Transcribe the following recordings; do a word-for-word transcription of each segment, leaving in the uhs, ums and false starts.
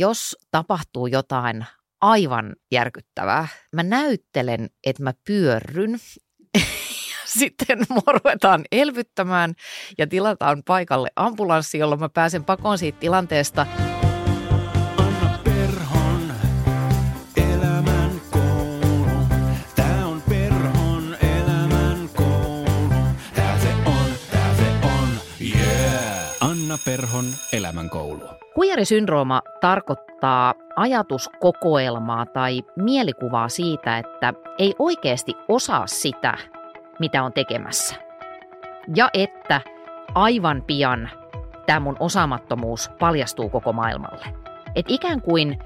jos tapahtuu jotain aivan järkyttävää, mä näyttelen, että mä pyörryn sitten mua ruvetaan elvyttämään ja tilataan paikalle ambulanssi, jolloin mä pääsen pakoon siitä tilanteesta. Anna Perhon elämän koulu. Tää on Perhon elämän koulu. Tää se on, tää se on, yeah. Anna Perhon elämän koulu. Huijarisyndrooma tarkoittaa ajatuskokoelmaa tai mielikuvaa siitä, että ei oikeasti osaa sitä, mitä on tekemässä. Ja että aivan pian tämä mun osaamattomuus paljastuu koko maailmalle. Et ikään kuin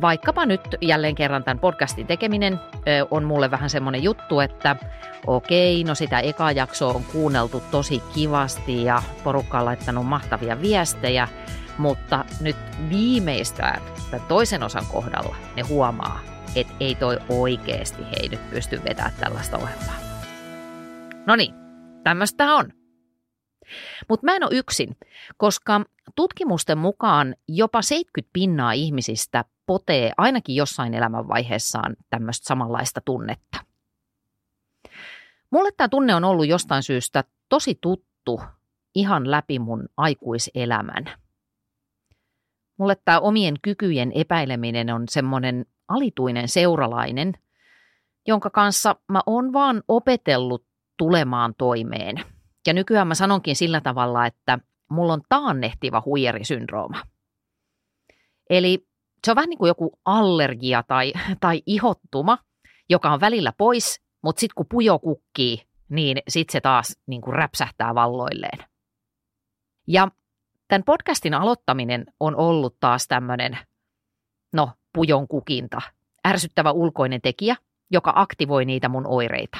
vaikkapa nyt jälleen kerran tämän podcastin tekeminen on mulle vähän semmoinen juttu, että okei, no sitä ekaa jaksoa on kuunneltu tosi kivasti ja porukka on laittanut mahtavia viestejä, mutta nyt viimeistään tämän toisen osan kohdalla ne huomaa, että ei toi oikeasti hei nyt pysty vetämään tällaista ohjelmaa. No niin, tämmöistä on. Mutta mä en ole yksin, koska tutkimusten mukaan jopa seitsemänkymmentä pinnaa ihmisistä potee ainakin jossain elämänvaiheessaan tämmöistä samanlaista tunnetta. Mulle tämä tunne on ollut jostain syystä tosi tuttu ihan läpi mun aikuiselämän. Mulle tämä omien kykyjen epäileminen on semmoinen alituinen seuralainen, jonka kanssa mä oon vaan opetellut tulemaan toimeen. Ja nykyään mä sanonkin sillä tavalla, että mulla on taannehtiva huijarisyndrooma. Eli se on vähän niin kuin joku allergia tai, tai ihottuma, joka on välillä pois, mutta sitten kun pujo kukkii, niin sitten se taas niin kuin räpsähtää valloilleen. Ja tämän podcastin aloittaminen on ollut taas tämmöinen, no, pujon kukinta, ärsyttävä ulkoinen tekijä, joka aktivoi niitä mun oireita.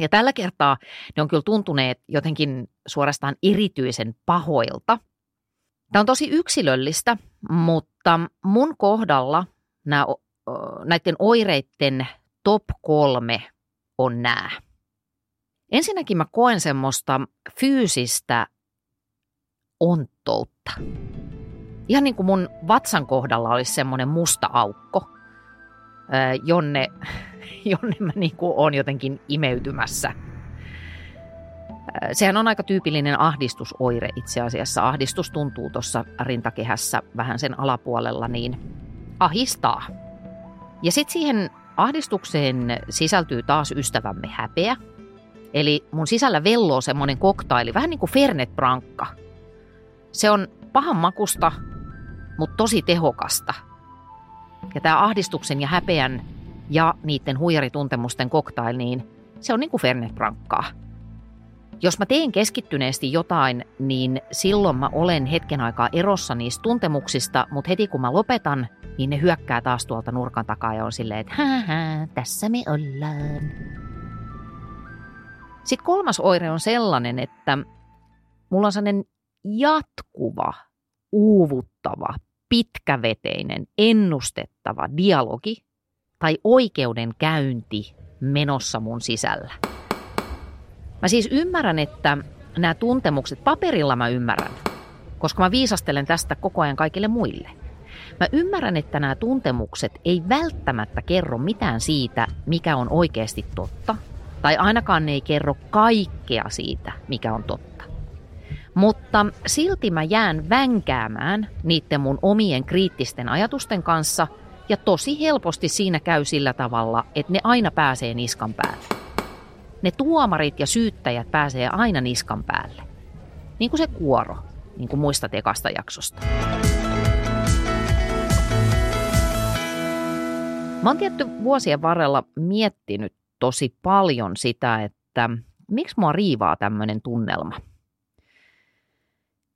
Ja tällä kertaa ne on kyllä tuntuneet jotenkin suorastaan erityisen pahoilta. Tämä on tosi yksilöllistä, mutta mun kohdalla nämä, näiden oireiden top kolme on nämä. Ensinnäkin mä koen semmoista fyysistä onttoutta. Ihan niin kuin mun vatsan kohdalla olisi semmoinen musta aukko, jonne... jonne mä niin kuin oon jotenkin imeytymässä. Sehän on aika tyypillinen ahdistusoire itse asiassa. Ahdistus tuntuu tuossa rintakehässä vähän sen alapuolella, niin ahistaa. Ja sitten siihen ahdistukseen sisältyy taas ystävämme häpeä. Eli mun sisällä velloo semmoinen koktaili, vähän niin kuin Fernet-brankka. Se on pahan makusta, mutta tosi tehokasta. Ja tämä ahdistuksen ja häpeän ja niiden huijarituntemusten koktail, niin se on niin kuin Fernet-brankkaa. Jos mä teen keskittyneesti jotain, niin silloin mä olen hetken aikaa erossa niistä tuntemuksista, mutta heti kun mä lopetan, niin ne hyökkää taas tuolta nurkan takaa ja on silleen, että häähää, tässä me ollaan. Sitten kolmas oire on sellainen, että mulla on sellainen jatkuva, uuvuttava, pitkäveteinen, ennustettava dialogi, tai oikeudenkäynti menossa mun sisällä. Mä siis ymmärrän, että nämä tuntemukset paperilla mä ymmärrän, koska mä viisastelen tästä koko ajan kaikille muille. Mä ymmärrän, että nämä tuntemukset ei välttämättä kerro mitään siitä, mikä on oikeasti totta, tai ainakaan ne ei kerro kaikkea siitä, mikä on totta. Mutta silti mä jään vänkäämään niiden mun omien kriittisten ajatusten kanssa, ja tosi helposti siinä käy sillä tavalla, että ne aina pääsee niskan päälle. Ne tuomarit ja syyttäjät pääsee aina niskan päälle. Niin kuin se kuoro, niin kuin muistat ekasta jaksosta. Mä oon tietty vuosien varrella miettinyt tosi paljon sitä, että miksi mua riivaa tämmöinen tunnelma.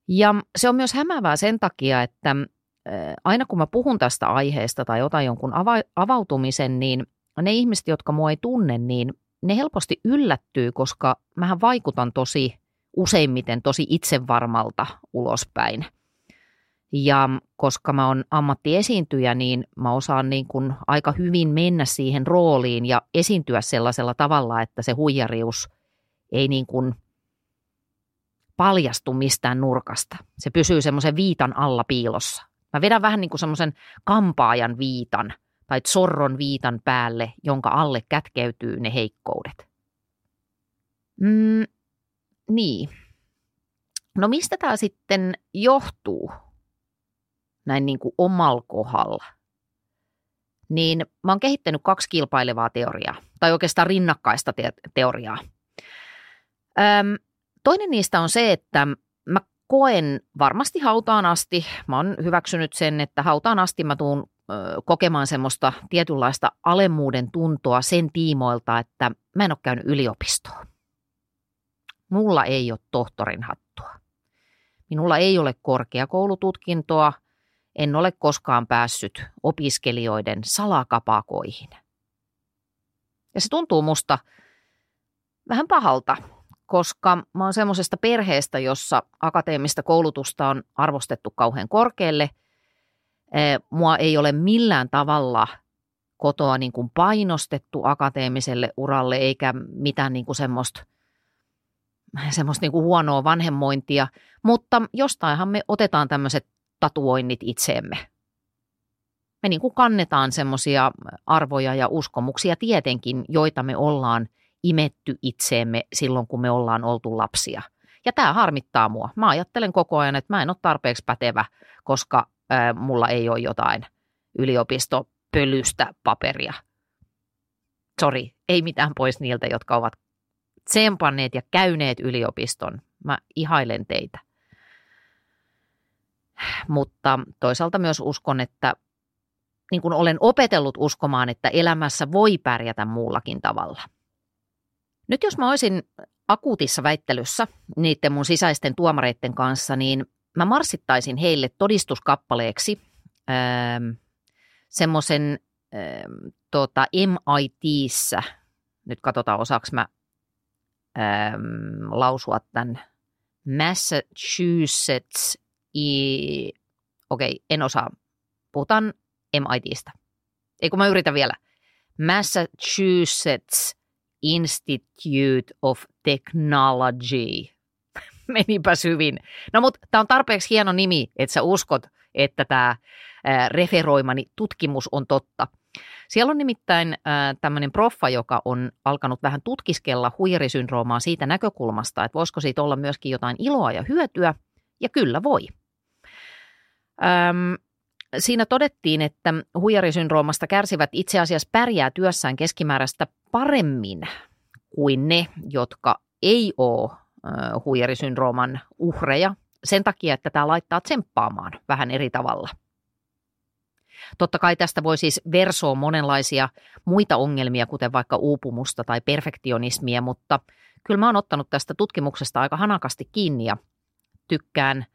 Ja se on myös hämäävää sen takia, että aina kun mä puhun tästä aiheesta tai otan jonkun ava- avautumisen, niin ne ihmiset, jotka mua ei tunne, niin ne helposti yllättyy, koska mähän vaikutan tosi useimmiten tosi itsevarmalta ulospäin. Ja koska mä oon ammattiesiintyjä, niin mä osaan niin kun aika hyvin mennä siihen rooliin ja esiintyä sellaisella tavalla, että se huijarius ei niin kun paljastu mistään nurkasta. Se pysyy semmoisen viitan alla piilossa. Mä vedän vähän niin kuin semmoisen kampaajan viitan tai zorron viitan päälle, jonka alle kätkeytyy ne heikkoudet. Mm, niin. No mistä tämä sitten johtuu näin niin kuin omalla kohdalla? Niin mä oon kehittänyt kaksi kilpailevaa teoriaa, tai oikeastaan rinnakkaista te- teoriaa. Öm, toinen niistä on se, että mä koen varmasti hautaan asti, mä oon hyväksynyt sen, että hautaan asti mä tuun ö, kokemaan semmoista tietynlaista alemmuuden tuntoa sen tiimoilta, että mä en ole käynyt yliopistoa. Mulla ei ole tohtorin hattua. Minulla ei ole korkeakoulututkintoa. En ole koskaan päässyt opiskelijoiden salakapakoihin. Ja se tuntuu musta vähän pahalta, koska mä oon semmoisesta perheestä, jossa akateemista koulutusta on arvostettu kauhean korkealle. Mua ei ole millään tavalla kotoa niin kuin painostettu akateemiselle uralle eikä mitään niin kuin semmoista, semmoista niin kuin huonoa vanhemmointia, mutta jostainhan me otetaan tämmöiset tatuoinnit itseemme. Me niin kuin kannetaan semmoisia arvoja ja uskomuksia tietenkin, joita me ollaan imetty itseemme silloin, kun me ollaan oltu lapsia. Ja tämä harmittaa mua. Mä ajattelen koko ajan, että mä en ole tarpeeksi pätevä, koska ää, mulla ei ole jotain yliopistopölystä paperia. Sori, ei mitään pois niiltä, jotka ovat tsempanneet ja käyneet yliopiston. Mä ihailen teitä. Mutta toisaalta myös uskon, että niin kuin olen opetellut uskomaan, että elämässä voi pärjätä muullakin tavalla. Nyt jos mä olisin akuutissa väittelyssä niiden mun sisäisten tuomareiden kanssa, niin mä marssittaisin heille todistuskappaleeksi öö, semmoisen öö, tota M I T:ssä, nyt katsotaan osaanko mä öö, lausua tämän Massachusetts, I... Okei, en osaa. Puhutaan M I T:stä. Ei kun mä yritän vielä. Massachusetts Institute of Technology. Menipäs hyvin. No mutta tämä on tarpeeksi hieno nimi, että sä uskot, että tämä referoimani tutkimus on totta. Siellä on nimittäin äh, tämmöinen proffa, joka on alkanut vähän tutkiskella huijarisyndroomaa siitä näkökulmasta, että voisiko siitä olla myöskin jotain iloa ja hyötyä. Ja kyllä voi. Öm, siinä todettiin, että huijarisyndroomasta kärsivät itse asiassa pärjää työssään keskimääräistä paremmin kuin ne, jotka ei ole ö, huijarisyndrooman uhreja, sen takia, että tämä laittaa tsemppaamaan vähän eri tavalla. Totta kai tästä voi siis versoa monenlaisia muita ongelmia, kuten vaikka uupumusta tai perfektionismia, mutta kyllä mä oon ottanut tästä tutkimuksesta aika hanakasti kiinni ja Tykkään,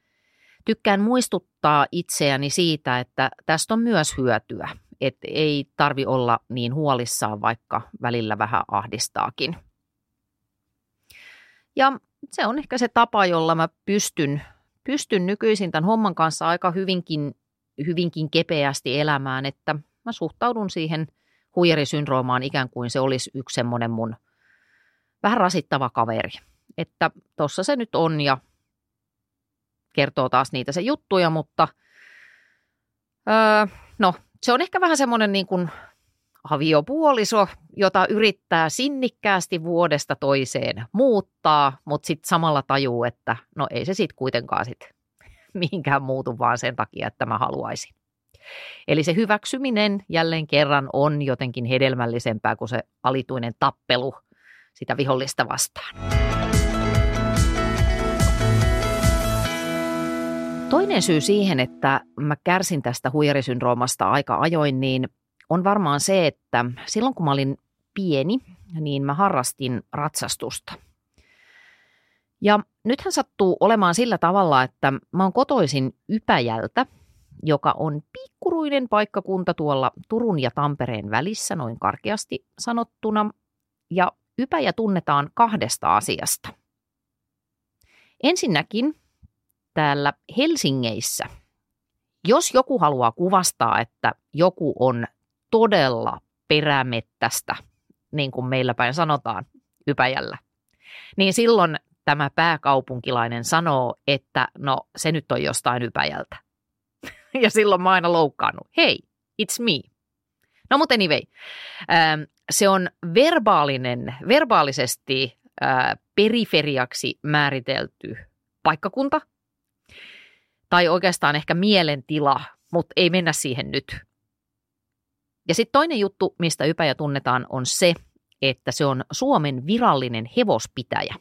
tykkään muistuttaa itseäni siitä, että tästä on myös hyötyä, että ei tarvi olla niin huolissaan, vaikka välillä vähän ahdistaakin. Ja se on ehkä se tapa, jolla mä pystyn, pystyn nykyisin tämän homman kanssa aika hyvinkin, hyvinkin kepeästi elämään, että mä suhtaudun siihen huijarisyndroomaan ikään kuin se olisi yksi semmoinen mun vähän rasittava kaveri, että tossa se nyt on ja kertoo taas niitä se juttuja, mutta öö, no, se on ehkä vähän semmoinen niin kuin aviopuoliso, jota yrittää sinnikkäästi vuodesta toiseen muuttaa, mutta sitten samalla tajuu, että no ei se sitten kuitenkaan sit mihinkään muutu vaan sen takia, että mä haluaisin. Eli se hyväksyminen jälleen kerran on jotenkin hedelmällisempää kuin se alituinen tappelu sitä vihollista vastaan. Toinen syy siihen, että mä kärsin tästä huijarisyndroomasta aika ajoin, niin on varmaan se, että silloin kun mä olin pieni, niin mä harrastin ratsastusta. Ja nythän sattuu olemaan sillä tavalla, että mä oon kotoisin Ypäjältä, joka on pikkuruinen paikkakunta tuolla Turun ja Tampereen välissä, noin karkeasti sanottuna. Ja Ypäjä tunnetaan kahdesta asiasta. Ensinnäkin täällä Helsingeissä, jos joku haluaa kuvastaa, että joku on todella perämettästä, niin kuin meillä päin sanotaan Ypäjällä, niin silloin tämä pääkaupunkilainen sanoo, että no se nyt on jostain Ypäjältä. ja silloin mä aina loukkaannut. Hei, it's me. No mutta anyway, se on verbaalinen, verbaalisesti periferiaksi määritelty paikkakunta tai oikeastaan ehkä mielentila, mutta ei mennä siihen nyt. Ja sitten toinen juttu, mistä Ypäjä tunnetaan, on se, että se on Suomen virallinen hevospitäjä.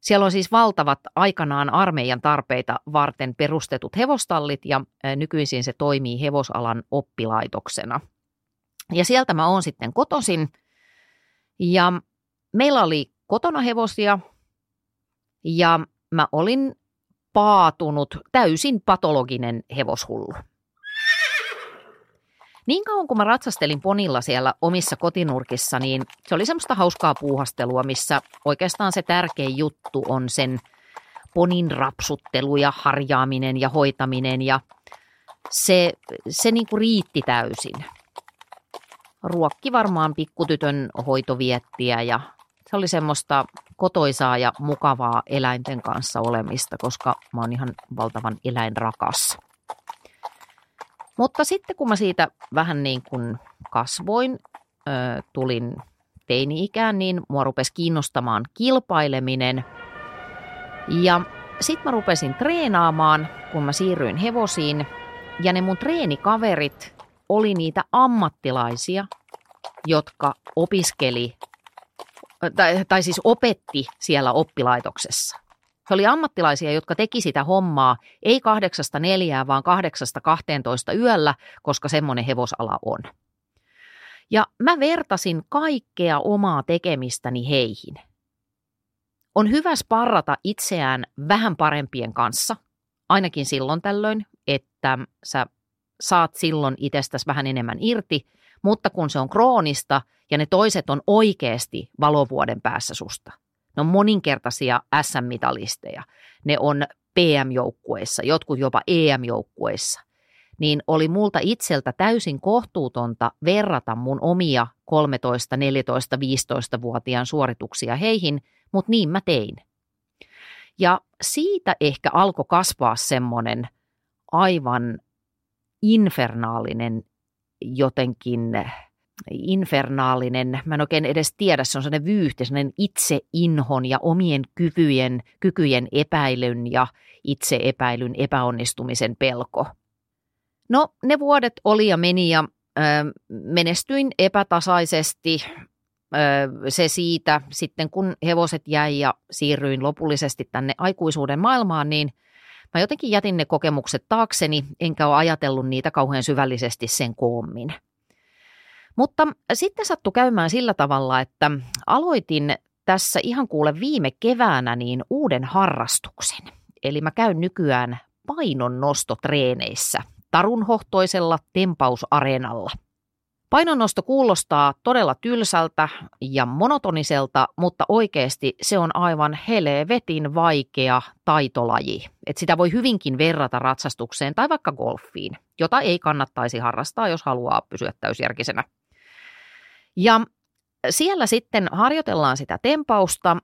Siellä on siis valtavat aikanaan armeijan tarpeita varten perustetut hevostallit ja nykyisin se toimii hevosalan oppilaitoksena. Ja sieltä mä oon sitten kotoisin ja meillä oli kotona hevosia ja mä olin paatunut, täysin patologinen hevoshullu. Niin kauan kun mä ratsastelin ponilla siellä omissa kotinurkissa, niin se oli semmoista hauskaa puuhastelua, missä oikeastaan se tärkein juttu on sen ponin rapsuttelu ja harjaaminen ja hoitaminen ja se, se niin kuin riitti täysin. Ruokki varmaan pikkutytön hoitoviettiä ja se oli semmoista kotoisaa ja mukavaa eläinten kanssa olemista, koska mä oon ihan valtavan eläinrakas. Mutta sitten kun mä siitä vähän niin kuin kasvoin, tulin teini-ikään, niin mua rupesi kiinnostamaan kilpaileminen. Ja sitten mä rupesin treenaamaan, kun mä siirryin hevosiin. Ja ne mun treenikaverit oli niitä ammattilaisia, jotka opiskeli, tai, tai siis opetti siellä oppilaitoksessa. Se oli ammattilaisia, jotka teki sitä hommaa, ei kahdeksasta neljään, vaan kahdeksasta kahteentoista yöllä, koska semmoinen hevosala on. Ja mä vertasin kaikkea omaa tekemistäni heihin. On hyvä sparrata itseään vähän parempien kanssa, ainakin silloin tällöin, että sä saat silloin itsestäsi vähän enemmän irti, mutta kun se on kroonista ja ne toiset on oikeasti valovuoden päässä susta. Ne on moninkertaisia äs äm-mitalisteja, ne on pee äm-joukkueissa, jotkut jopa ee äm-joukkueissa, niin oli multa itseltä täysin kohtuutonta verrata mun omia kolmetoista, neljätoista, viisitoista-vuotiaan suorituksia heihin, mutta niin mä tein. Ja siitä ehkä alkoi kasvaa semmoinen aivan infernaalinen jotenkin... infernaalinen, mä en oikein edes tiedä, se on sellainen vyyhti, sellainen itseinhon ja omien kyvyjen, kykyjen epäilyn ja itseepäilyn epäonnistumisen pelko. No ne vuodet oli ja meni ja ö, menestyin epätasaisesti, ö, se siitä sitten kun hevoset jäi ja siirryin lopullisesti tänne aikuisuuden maailmaan, niin mä jotenkin jätin ne kokemukset taakseni, enkä ole ajatellut niitä kauhean syvällisesti sen koommin. Mutta sitten sattui käymään sillä tavalla, että aloitin tässä ihan kuule viime keväänä niin uuden harrastuksen. Eli mä käyn nykyään painonnostotreeneissä tarunhohtoisella tempausareenalla. Painonnosto kuulostaa todella tylsältä ja monotoniselta, mutta oikeasti se on aivan helvetin vaikea taitolaji. Et sitä voi hyvinkin verrata ratsastukseen tai vaikka golfiin, jota ei kannattaisi harrastaa, jos haluaa pysyä täysjärkisenä. Ja siellä sitten harjoitellaan sitä tempausta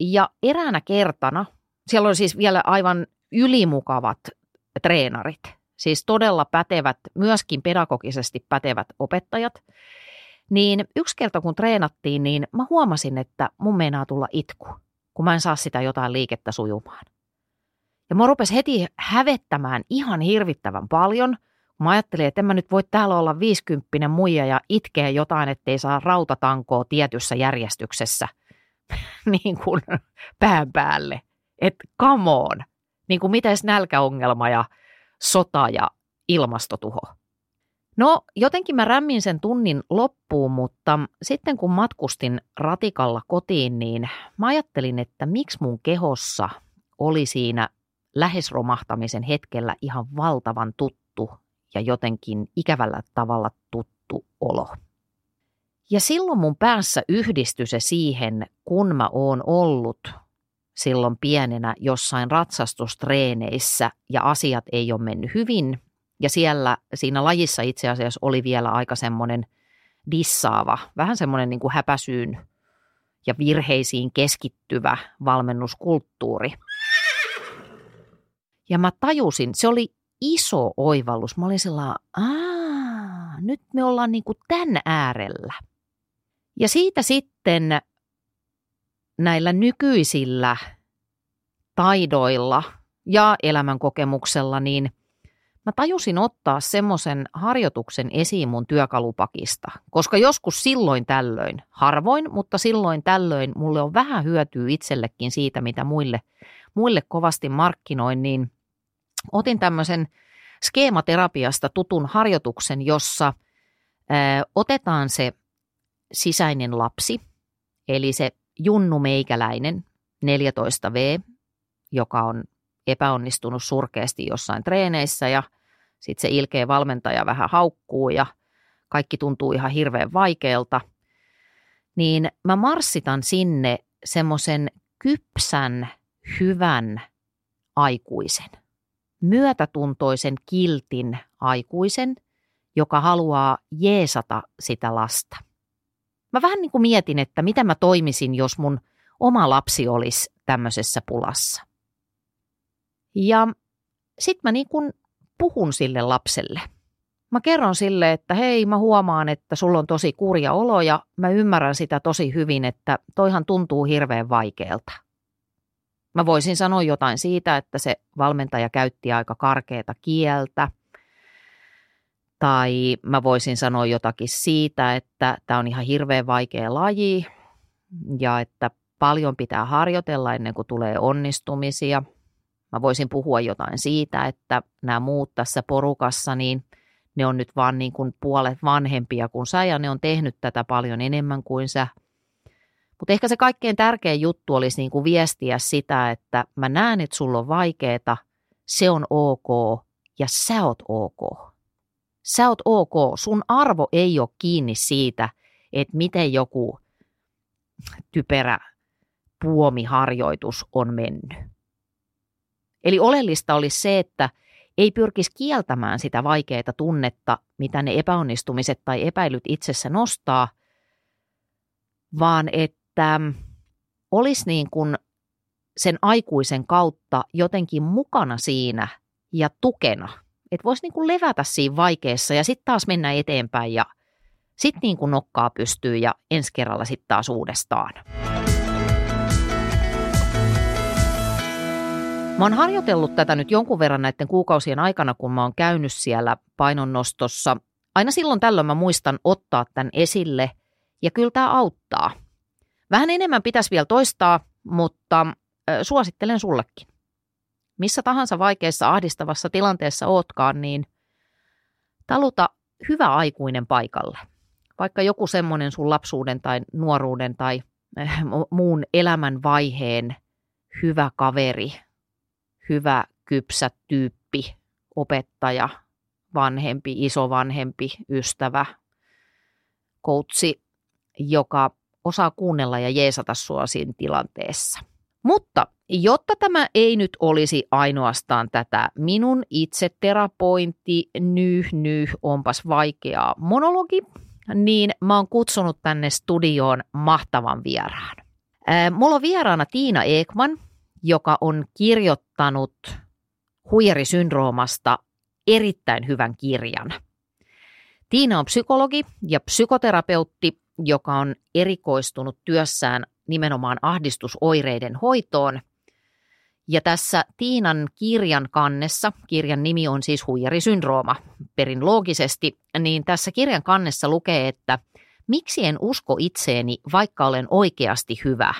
ja eräänä kertana, siellä on siis vielä aivan ylimukavat treenarit, siis todella pätevät, myöskin pedagogisesti pätevät opettajat, niin yksi kerta kun treenattiin, niin mä huomasin, että mun meinaa tulla itku, kun mä en saa sitä jotain liikettä sujumaan. Ja mä rupesin heti hävettämään ihan hirvittävän paljon, kun mä ajattelin, että en mä nyt voi täällä olla viisikymppinen muija ja itkeä jotain, ettei saa rautatankoa tietyssä järjestyksessä niin kuin pään päälle. Että come on, niin kuin mites nälkäongelma ja sota ja ilmastotuho. No jotenkin mä rämmin sen tunnin loppuun, mutta sitten kun matkustin ratikalla kotiin, niin mä ajattelin, että miksi mun kehossa oli siinä lähes romahtamisen hetkellä ihan valtavan tuttu ja jotenkin ikävällä tavalla tuttu olo. Ja silloin mun päässä yhdistyi se siihen, kun mä oon ollut silloin pienenä jossain ratsastustreeneissä ja asiat ei ole mennyt hyvin. Ja siellä siinä lajissa itse asiassa oli vielä aika semmoinen dissaava, vähän semmoinen niin kuin häpäisyyn ja virheisiin keskittyvä valmennuskulttuuri. Ja mä tajusin, se oli iso oivallus. Mä olin sellainen, aah, nyt me ollaan niin kuin tämän äärellä. Ja siitä sitten näillä nykyisillä taidoilla ja elämänkokemuksella, niin mä tajusin ottaa semmoisen harjoituksen esiin mun työkalupakista, koska joskus silloin tällöin, harvoin, mutta silloin tällöin mulle on vähän hyötyä itsellekin siitä, mitä muille, muille kovasti markkinoin, niin otin tämmöisen skeematerapiasta tutun harjoituksen, jossa ö, otetaan se sisäinen lapsi, eli se junnu meikäläinen, neljätoista vuotias, joka on epäonnistunut surkeasti jossain treeneissä ja sitten se ilkeä valmentaja vähän haukkuu ja kaikki tuntuu ihan hirveän vaikealta, niin mä marssitan sinne semmoisen kypsän, hyvän aikuisen, myötätuntoisen, kiltin aikuisen, joka haluaa jeesata sitä lasta. Mä vähän niin kuin mietin, että mitä mä toimisin, jos mun oma lapsi olisi tämmöisessä pulassa. Ja sit mä niin kun puhun sille lapselle. Mä kerron sille, että hei, mä huomaan, että sulla on tosi kurja olo ja mä ymmärrän sitä tosi hyvin, että toihan tuntuu hirveän vaikealta. Mä voisin sanoa jotain siitä, että se valmentaja käytti aika karkeata kieltä. Tai mä voisin sanoa jotakin siitä, että tää on ihan hirveän vaikea laji ja että paljon pitää harjoitella ennen kuin tulee onnistumisia. Mä voisin puhua jotain siitä, että nämä muut tässä porukassa, niin ne on nyt vaan niin kuin puolet vanhempia kuin sä ja ne on tehnyt tätä paljon enemmän kuin sä. Mutta ehkä se kaikkein tärkein juttu olisi niin kuin viestiä sitä, että mä näen, että sulla on vaikeeta, se on ok ja sä oot ok. Sä oot ok, sun arvo ei ole kiinni siitä, että miten joku typerä puomiharjoitus on mennyt. Eli oleellista olisi se, että ei pyrkisi kieltämään sitä vaikeaa tunnetta, mitä ne epäonnistumiset tai epäilyt itsessä nostaa, vaan että olisi niin kuin sen aikuisen kautta jotenkin mukana siinä ja tukena. Että voisi niin kuin levätä siinä vaikeassa ja sitten taas mennä eteenpäin ja sitten niin kuin nokkaa pystyy ja ensi kerralla sitten taas uudestaan. Mä oon harjoitellut tätä nyt jonkun verran näiden kuukausien aikana, kun mä oon käynyt siellä painonnostossa. Aina silloin tällöin mä muistan ottaa tämän esille ja kyllä tämä auttaa. Vähän enemmän pitäisi vielä toistaa, mutta suosittelen sullekin. Missä tahansa vaikeassa ahdistavassa tilanteessa ootkaan, niin taluta hyvä aikuinen paikalle. Vaikka joku semmoinen sun lapsuuden tai nuoruuden tai muun elämän vaiheen hyvä kaveri. Hyvä, kypsä tyyppi, opettaja, vanhempi, isovanhempi, ystävä, koutsi, joka osaa kuunnella ja jeesata sua siinä tilanteessa. Mutta jotta tämä ei nyt olisi ainoastaan tätä minun itse terapointi, nyh, nyh, onpas vaikeaa monologi, niin mä oon kutsunut tänne studioon mahtavan vieraan. Ää, mulla on vieraana Tiina Ekman, joka on kirjoittanut huijarisyndroomasta erittäin hyvän kirjan. Tiina on psykologi ja psykoterapeutti, joka on erikoistunut työssään nimenomaan ahdistusoireiden hoitoon. Ja tässä Tiinan kirjan kannessa, kirjan nimi on siis Huijarisyndrooma perin loogisesti, niin tässä kirjan kannessa lukee, että miksi en usko itseeni, vaikka olen oikeasti hyvä,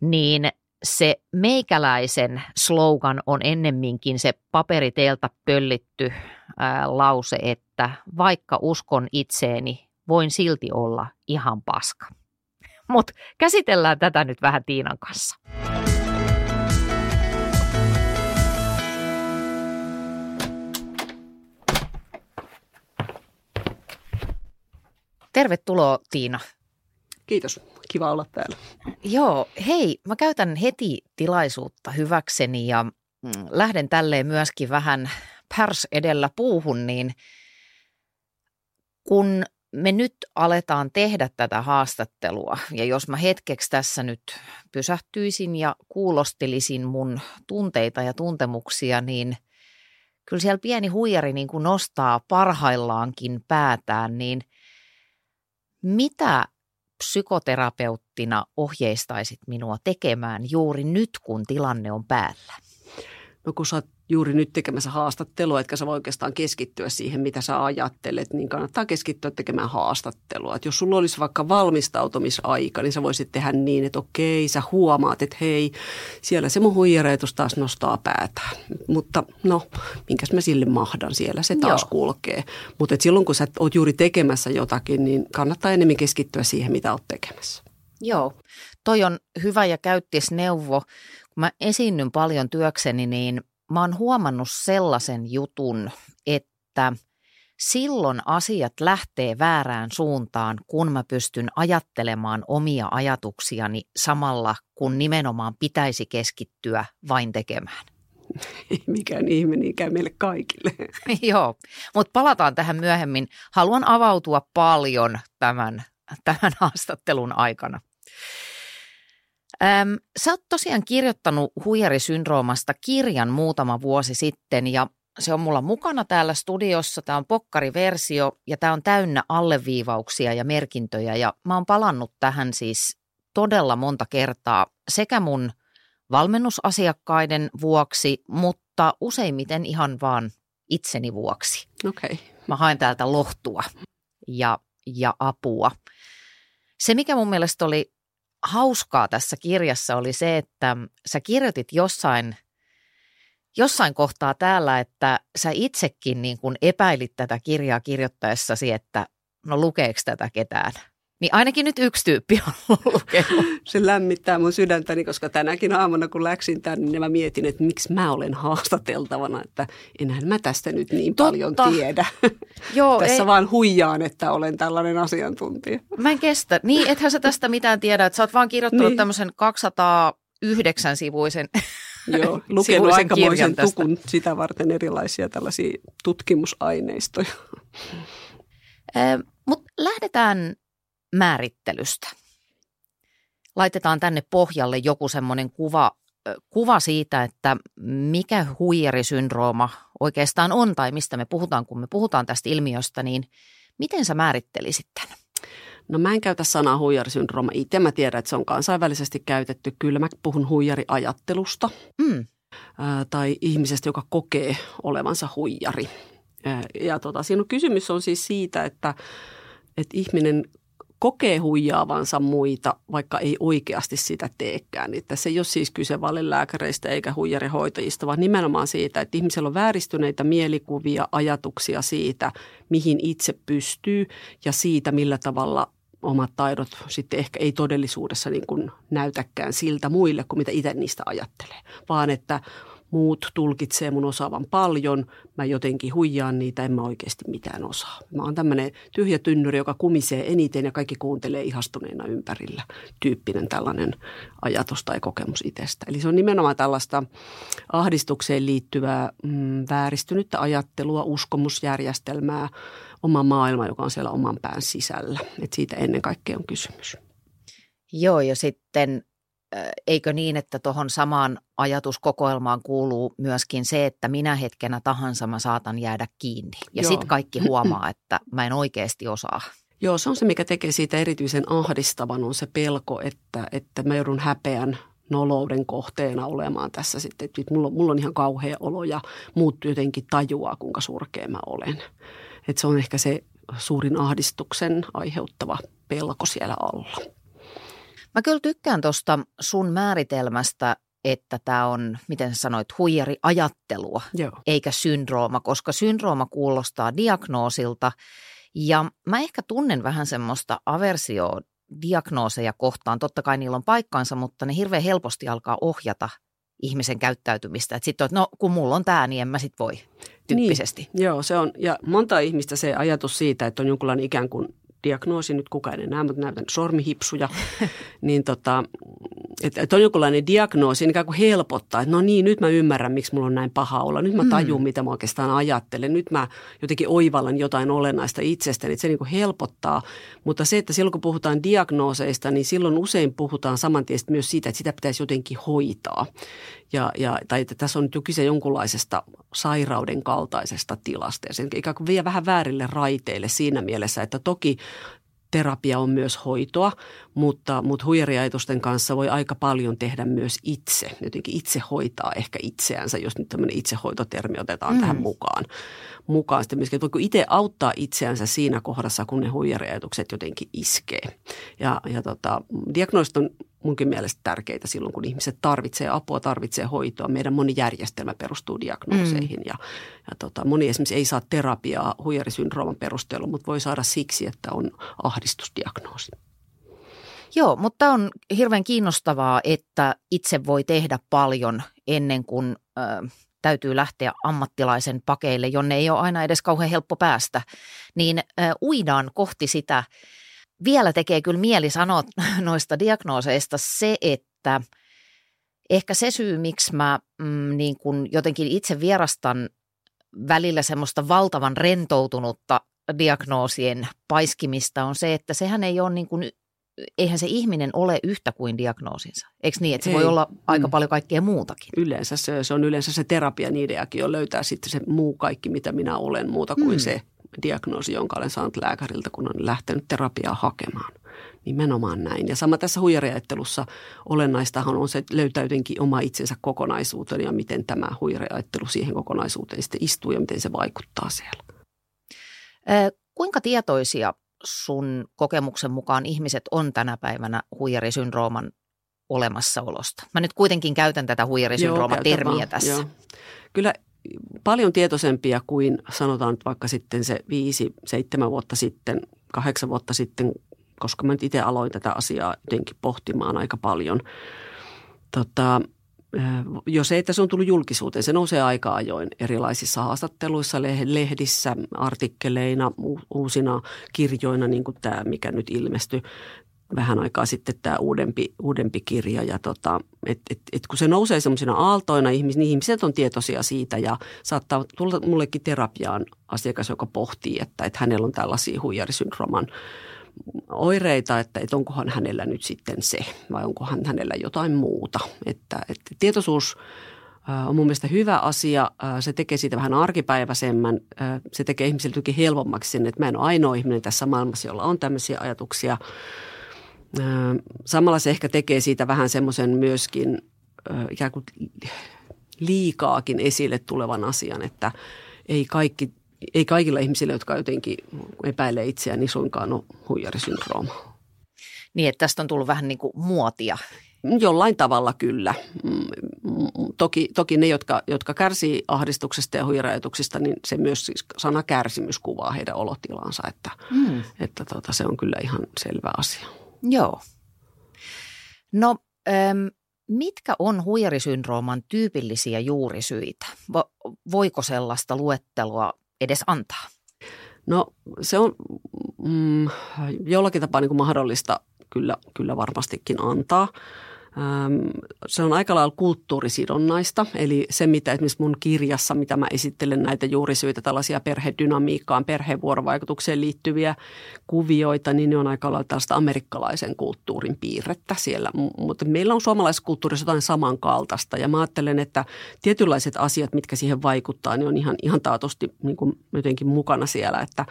niin se meikäläisen slogan on ennemminkin se paperiteeltä pöllitty ää, lause, että vaikka uskon itseeni, voin silti olla ihan paska. Mutta käsitellään tätä nyt vähän Tiinan kanssa. Tervetuloa Tiina. Kiitos. Kiva olla täällä. Joo, hei, mä käytän heti tilaisuutta hyväkseni ja lähden tälleen myöskin vähän pärs edellä puuhun, niin kun me nyt aletaan tehdä tätä haastattelua ja jos mä hetkeksi tässä nyt pysähtyisin ja kuulostelisin mun tunteita ja tuntemuksia, niin kyllä siellä pieni huijari niin kuin nostaa parhaillaankin päätään, niin mitä psykoterapeuttina ohjeistaisit minua tekemään juuri nyt, kun tilanne on päällä? No kun sä oot juuri nyt tekemässä haastattelua, etkä sä voi oikeastaan keskittyä siihen, mitä sä ajattelet, niin kannattaa keskittyä tekemään haastattelua. Et jos sulla olisi vaikka valmistautumisaika, niin sä voisit tehdä niin, että okei, sä huomaat, että hei, siellä se mun huijareitus taas nostaa päätään. Mutta no, minkäs mä sille mahdan, siellä se taas Joo. kulkee. Mutta silloin, kun sä oot juuri tekemässä jotakin, niin kannattaa enemmän keskittyä siihen, mitä oot tekemässä. Joo, toi on hyvä ja käyttisneuvo. Kun mä esiinnyn paljon työkseni, niin mä oon huomannut sellaisen jutun, että silloin asiat lähtee väärään suuntaan, kun mä pystyn ajattelemaan omia ajatuksiani samalla, kun nimenomaan pitäisi keskittyä vain tekemään. Ei mikään ihminen käy meille kaikille. Joo, mutta palataan tähän myöhemmin. Haluan avautua paljon tämän, tämän haastattelun aikana. Ähm, sä oot tosiaan kirjoittanut huijarisyndroomasta kirjan muutama vuosi sitten ja se on mulla mukana täällä studiossa. Tämä on pokkariversio ja tämä on täynnä alleviivauksia ja merkintöjä ja mä oon palannut tähän siis todella monta kertaa sekä mun valmennusasiakkaiden vuoksi, mutta useimmiten ihan vaan itseni vuoksi. Okay. Mä haen täältä lohtua ja, ja apua. Se mikä mun mielestä oli hauskaa tässä kirjassa oli se, että sä kirjoitit jossain, jossain kohtaa täällä, että sä itsekin niin kun epäilit tätä kirjaa kirjoittaessasi, että no lukeeko tätä ketään. Niin ainakin nyt yksi tyyppi on lukenut. Se lämmittää mun sydäntäni, koska tänäkin aamuna kun läksin tänne, niin mä mietin, että miksi mä olen haastateltavana, että enhän mä tästä nyt niin Totta. paljon tiedä. Joo, Tässä ei. vaan huijaan, että olen tällainen asiantuntija. Mä en kestä. Niin, ethän sä tästä mitään tiedä, että sä oot vaan kirjoittanut niin. tämmöisen kaksisataayhdeksän sivuisen Joo, lukenut aikamoisen tukun sitä varten erilaisia tällaisia tutkimusaineistoja. eh, mut lähdetään määrittelystä. Laitetaan tänne pohjalle joku semmoinen kuva, kuva siitä, että mikä huijarisyndrooma oikeastaan on tai mistä me puhutaan, kun me puhutaan tästä ilmiöstä, niin miten sä määrittelisit tämän? No mä en käytä sanaa huijarisyndrooma itse. Mä tiedän, että se on kansainvälisesti käytetty. Kyllä mä puhun huijariajattelusta mm. tai ihmisestä, joka kokee olevansa huijari. Ja tota, siinä on kysymys on siis siitä, että, että ihminen kokee huijaavansa muita, vaikka ei oikeasti sitä teekään. Että se ei ole siis kyse valelääkäreistä eikä huijarihoitajista, vaan nimenomaan siitä, että ihmisellä on vääristyneitä mielikuvia, ajatuksia siitä, mihin itse pystyy ja siitä, millä tavalla omat taidot sitten ehkä ei todellisuudessa niin kuin näytäkään siltä muille kuin mitä itse niistä ajattelee, vaan että muut tulkitsee mun osaavan paljon, mä jotenkin huijaan niitä, en mä oikeasti mitään osaa. Mä oon tämmöinen tyhjä tynnyri, joka kumisee eniten ja kaikki kuuntelee ihastuneena ympärillä, tyyppinen tällainen ajatus tai kokemus itsestä. Eli se on nimenomaan tällaista ahdistukseen liittyvää mm, vääristynyttä ajattelua, uskomusjärjestelmää, oma maailma, joka on siellä oman pään sisällä. Et siitä ennen kaikkea on kysymys. Joo, ja sitten eikö niin, että tuohon samaan ajatuskokoelmaan kuuluu myöskin se, että minä hetkenä tahansa mä saatan jäädä kiinni. Ja sitten kaikki huomaa, että mä en oikeasti osaa. Joo, se on se, mikä tekee siitä erityisen ahdistavan, on se pelko, että, että mä joudun häpeän nolouden kohteena olemaan tässä sitten. Että mulla, mulla on ihan kauhea olo ja muut jotenkin tajuaa, kuinka surkea mä olen. Että se on ehkä se suurin ahdistuksen aiheuttava pelko siellä alla. Mä kyllä tykkään tuosta sun määritelmästä, että tämä on, miten sä sanoit, huijariajattelua, Joo. eikä syndrooma, koska syndrooma kuulostaa diagnoosilta. Ja mä ehkä tunnen vähän semmoista aversioa diagnooseja kohtaan. Totta kai niillä on paikkaansa, mutta ne hirveän helposti alkaa ohjata ihmisen käyttäytymistä. Että sitten on, että no kun mulla on tämä, niin en mä sit voi tyyppisesti. Niin. Joo, se on. Ja monta ihmistä se ajatus siitä, että on jonkunlainen ikään kuin diagnoosi, nyt kukaan ei enää, mutta näytän sormihipsuja, niin tota, Että et on jonkinlainen diagnoosi, ikään kuin helpottaa, että no niin, nyt mä ymmärrän, miksi mulla on näin paha olla. Nyt mä tajun, mm. mitä mä oikeastaan ajattelen. Nyt mä jotenkin oivallan jotain olennaista itsestäni, että se niin kuin helpottaa. Mutta se, että silloin kun puhutaan diagnooseista, niin silloin usein puhutaan samantiesti myös siitä, että sitä pitäisi jotenkin hoitaa. Ja, ja, tai että tässä on nyt jo kyse jonkunlaisesta sairauden kaltaisesta tilasta. Ja se ikään kuin vie vähän väärille raiteille siinä mielessä, että toki terapia on myös hoitoa, mutta, mutta huijariajatusten kanssa voi aika paljon tehdä myös itse. Jotenkin itse hoitaa ehkä itseänsä, jos nyt tämmöinen itsehoitotermi otetaan mm. tähän mukaan. mukaan. Sitten myöskin, että voiko itse auttaa itseänsä siinä kohdassa, kun ne huijariajatukset jotenkin iskee. Ja, ja tota, diagnoosit on munkin mielestä tärkeitä silloin, kun ihmiset tarvitsee apua, tarvitsee hoitoa. Meidän moni järjestelmä perustuu diagnooseihin mm. ja, ja tota, moni esimerkiksi ei saa terapiaa huijarisyndrooman perusteella, mutta voi saada siksi, että on ahdistusdiagnoosi. Joo, mutta on hirveän kiinnostavaa, että itse voi tehdä paljon ennen kuin äh, täytyy lähteä ammattilaisen pakeille, jonne ei ole aina edes kauhean helppo päästä, niin äh, uidaan kohti sitä. Vielä tekee kyllä mieli sanoa noista diagnooseista se, että ehkä se syy, miksi mä mm, niin kun jotenkin itse vierastan välillä semmoista valtavan rentoutunutta diagnoosien paiskimista on se, että sehän ei ole niin kun, eihän se ihminen ole yhtä kuin diagnoosinsa. Eikö niin, että se ei. Voi olla aika mm. paljon kaikkea muutakin? Yleensä se, se on yleensä se terapian ideakin, jo löytää sitten se muu kaikki, mitä minä olen, muuta kuin mm. se diagnoosi, jonka olen saanut lääkäriltä, kun olen lähtenyt terapiaa hakemaan. Nimenomaan näin. Ja sama tässä huijariajattelussa olennaistahan on se, että löytää jotenkin oma itsensä kokonaisuuteen ja miten tämä huijariajattelu siihen kokonaisuuteen sitten istuu ja miten se vaikuttaa siellä. Äh, kuinka tietoisia sun kokemuksen mukaan ihmiset on tänä päivänä huijarisyndrooman olemassaolosta? Mä nyt kuitenkin käytän tätä huijarisyndrooma-termiä tässä. Joo. Kyllä paljon tietoisempia kuin sanotaan vaikka sitten se viisi, seitsemän vuotta sitten, kahdeksan vuotta sitten, koska mä nyt itse aloin tätä asiaa jotenkin pohtimaan aika paljon. Tota, jo se, että se on tullut julkisuuteen, se nousee aika ajoin erilaisissa haastatteluissa, lehdissä, artikkeleina, uusina kirjoina, niin kuin tämä, mikä nyt ilmestyi vähän aikaa sitten, tämä uudempi, uudempi kirja. Ja tota, et, et, et kun se nousee semmoisina aaltoina, ihmis, niin ihmiset on tietoisia siitä ja saattaa tulla mullekin terapiaan asiakas, joka pohtii, että et hänellä on tällaisia huijarisyndrooman oireita, että, että onkohan hänellä nyt sitten se vai onkohan hänellä jotain muuta. Että, että tietoisuus on mun mielestä hyvä asia. Se tekee siitä vähän arkipäiväisemmän. Se tekee ihmisille jotenkin helpommaksi sen, että mä en ole ainoa ihminen tässä maailmassa, jolla on tämmöisiä ajatuksia. Samalla se ehkä tekee siitä vähän semmoisen myöskin ikään kuin liikaakin esille tulevan asian, että ei kaikki, ei kaikilla ihmisillä, jotka jotenkin epäilee itseään, niin suinkaan ole huijarisyndrooma. Niin, että tästä on tullut vähän niin kuin muotia. Jollain tavalla kyllä. Toki, toki ne, jotka, jotka kärsii ahdistuksesta ja huijarajoituksista, niin se myös siis sana kärsimys kuvaa heidän olotilansa, että, mm. että tota, se on kyllä ihan selvä asia. Joo. No, mitkä on huijarisyndrooman tyypillisiä juurisyitä? Voiko sellaista luettelua edes antaa? No, se on mm, jollakin tapaa niin kuin mahdollista kyllä, kyllä varmastikin antaa. Se on aika lailla kulttuurisidonnaista, eli se, mitä esimerkiksi mun kirjassa, mitä mä esittelen näitä juurisyitä, tällaisia perhedynamiikkaan, perhevuorovaikutukseen liittyviä kuvioita, niin ne on aika lailla tällaista amerikkalaisen kulttuurin piirrettä siellä. Mutta meillä on suomalaisessa kulttuurissa jotain samankaltaista, ja mä ajattelen, että tietynlaiset asiat, mitkä siihen vaikuttaa, niin on ihan, ihan taatusti niin kuin jotenkin mukana siellä, että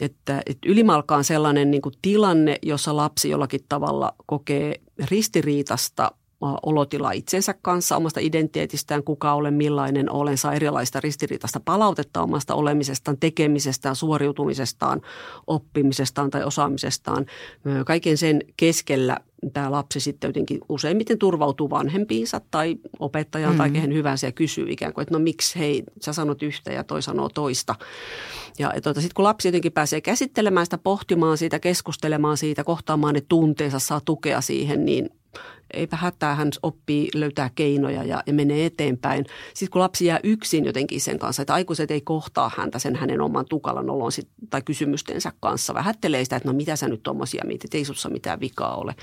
Että, että ylimalkaan on sellainen niin kuin tilanne, jossa lapsi jollakin tavalla kokee ristiriitasta olotila itsensä kanssa, omasta identiteetistään, kuka olen, millainen olen, saa erilaista ristiriitasta palautetta omasta olemisestaan, tekemisestään, suoriutumisestaan, oppimisestaan tai osaamisestaan. Kaiken sen keskellä tämä lapsi sitten jotenkin useimmiten turvautuu vanhempiinsa tai opettajaan mm-hmm. tai kehen hyvänsä ja kysyy ikään kuin, että no miksi hei, sä sanot yhtä ja toi sanoo toista. Ja tuota, sitten kun lapsi jotenkin pääsee käsittelemään sitä, pohtimaan siitä, keskustelemaan siitä, kohtaamaan ne tunteensa, saa tukea siihen, niin eipä hätää, hän oppii, löytää keinoja ja, ja menee eteenpäin. Sitten kun lapsi jää yksin jotenkin sen kanssa, että aikuiset ei kohtaa häntä sen hänen oman tukalan olon sit, tai kysymystensä kanssa, vähättelee sitä, että no mitä sä nyt tommosia mietit, ei sussa mitään vikaa ole.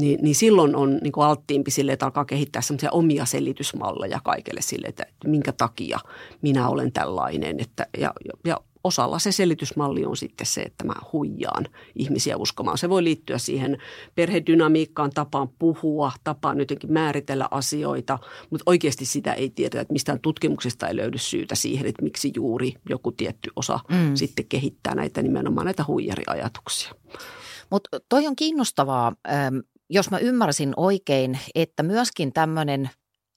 Ni, niin silloin on niin kuin alttiimpi sille, että alkaa kehittää semmoisia omia selitysmalleja kaikille sille, että minkä takia minä olen tällainen. Että, ja, ja osalla se selitysmalli on sitten se, että mä huijaan ihmisiä uskomaan. Se voi liittyä siihen perhedynamiikkaan, tapaan puhua, tapaan jotenkin määritellä asioita, mutta oikeasti sitä ei tiedetä, että mistään tutkimuksesta ei löydy syytä siihen, että miksi juuri joku tietty osa mm. sitten kehittää näitä nimenomaan näitä huijariajatuksia. Mutta toi on kiinnostavaa, jos mä ymmärsin oikein, että myöskin tämmöinen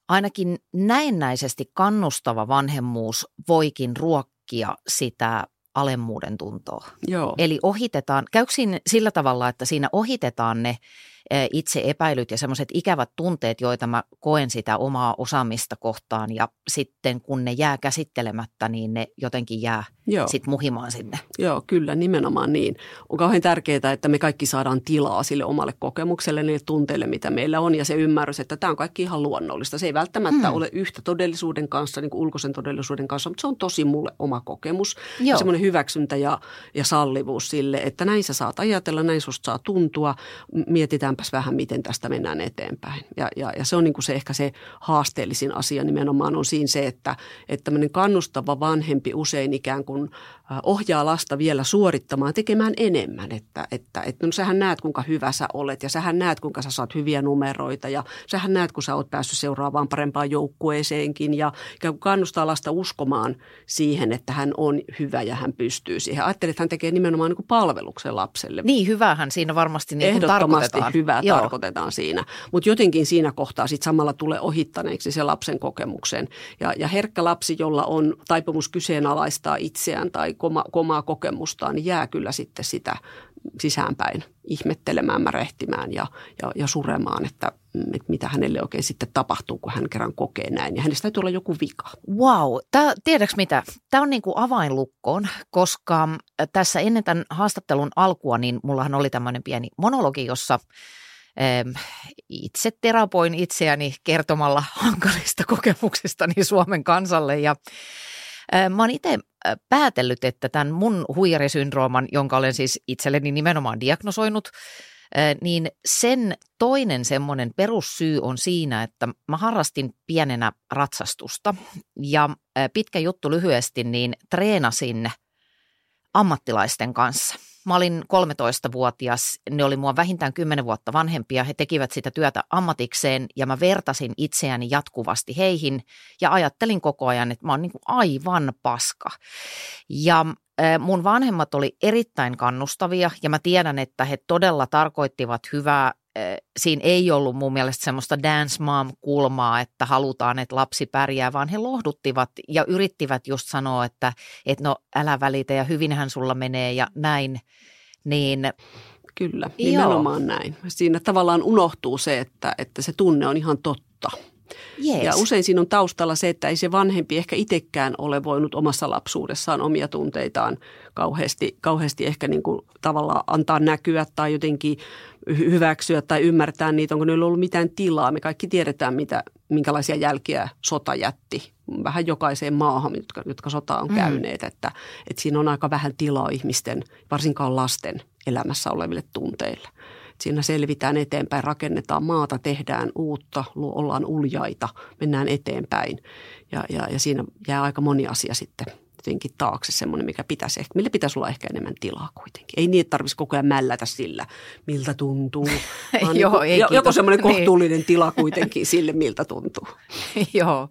ainakin näennäisesti kannustava vanhemmuus voikin ruokkia sitä alemmuuden tuntoa. Joo. Eli ohitetaan, käykö siinä sillä tavalla, että siinä ohitetaan ne itse epäilyt ja semmoiset ikävät tunteet, joita mä koen sitä omaa osaamista kohtaan ja sitten kun ne jää käsittelemättä, niin ne jotenkin jää sitten muhimaan sinne. Joo, kyllä, nimenomaan niin. On kauhean tärkeää, että me kaikki saadaan tilaa sille omalle kokemukselle, niille tunteille, mitä meillä on ja se ymmärrys, että tämä on kaikki ihan luonnollista. Se ei välttämättä hmm. ole yhtä todellisuuden kanssa, niin kuin ulkoisen todellisuuden kanssa, mutta se on tosi mulle oma kokemus. Semmoinen hyväksyntä ja, ja sallivuus sille, että näin sä saat ajatella, näin susta saa tuntua, mietitään vähän, miten tästä mennään eteenpäin. Ja, ja, ja se on niin kuin se ehkä se haasteellisin asia nimenomaan on siinä se, että, että tämmöinen kannustava vanhempi usein ikään kuin ohjaa lasta vielä suorittamaan, tekemään enemmän. Että, että, että no sähän näet, kuinka hyvä sä olet ja sähän näet, kuinka sä saat hyviä numeroita ja sähän näet, kun sä oot päässyt seuraavaan parempaan joukkueeseenkin ja kannustaa lasta uskomaan siihen, että hän on hyvä ja hän pystyy siihen. Ajattelin, että hän tekee nimenomaan niin kuin palveluksen lapselle. Niin, hyvähän siinä varmasti niin kuin tarkoitetaan. Hyvää Joo. tarkoitetaan siinä, mutta jotenkin siinä kohtaa sitten samalla tulee ohittaneeksi se lapsen kokemuksen. Ja, ja herkkä lapsi, jolla on taipumus kyseenalaistaa itseään tai koma, komaa kokemustaan, niin jää kyllä sitten sitä sisäänpäin ihmettelemään, märehtimään ja, ja, ja suremaan, että, että mitä hänelle oikein sitten tapahtuu, kun hän kerran kokee näin. Ja hänestä täytyy olla joku vika. Wow. Tää, tiedätkö mitä? Tämä on niin kuin avainlukkoon, koska tässä ennen tämän haastattelun alkua, niin mullahan oli tämmöinen pieni monologi, jossa itse terapoin itseäni kertomalla hankalista kokemuksistani Suomen kansalle ja mä oon itse päätellyt, että tämän mun huijarisyndrooman, jonka olen siis itselleni nimenomaan diagnosoinut, niin sen toinen semmoinen perussyy on siinä, että mä harrastin pienenä ratsastusta ja pitkä juttu lyhyesti, niin treenasin ammattilaisten kanssa. Mä olin kolmetoistavuotias, ne oli mua vähintään kymmenen vuotta vanhempia, he tekivät sitä työtä ammatikseen ja mä vertasin itseäni jatkuvasti heihin ja ajattelin koko ajan, että mä oon niin kuin aivan paska. Ja mun vanhemmat oli erittäin kannustavia ja mä tiedän, että he todella tarkoittivat hyvää. Siinä ei ollut mun mielestä semmoista dance mom-kulmaa, että halutaan, että lapsi pärjää, vaan he lohduttivat ja yrittivät just sanoa, että, että no älä välitä ja hyvinhän sulla menee ja näin, niin... Kyllä, nimenomaan Joo. näin. Siinä tavallaan unohtuu se, että, että se tunne on ihan totta. Yes. Ja usein siinä on taustalla se, että ei se vanhempi ehkä itsekään ole voinut omassa lapsuudessaan omia tunteitaan kauheasti, kauheasti ehkä niin kuin tavallaan antaa näkyä tai jotenkin hyväksyä tai ymmärtää niitä, onko niillä ollut mitään tilaa. Me kaikki tiedetään, mitä, minkälaisia jälkiä sota jätti vähän jokaiseen maahan, jotka, jotka sotaa on mm. käyneet, että, että siinä on aika vähän tilaa ihmisten, varsinkaan lasten elämässä oleville tunteille. Siinä selvitään eteenpäin, rakennetaan maata, tehdään uutta, ollaan uljaita, mennään eteenpäin ja, ja, ja siinä jää aika moni asia sitten jotenkin taakse semmoinen, mikä pitäisi ehkä, millä pitäisi olla ehkä enemmän tilaa kuitenkin. Ei niin, että tarvitsisi koko ajan mällätä sillä, miltä tuntuu, vaan Joo, niin, ei, joku semmoinen kohtuullinen niin. tila kuitenkin sille, miltä tuntuu. Joo.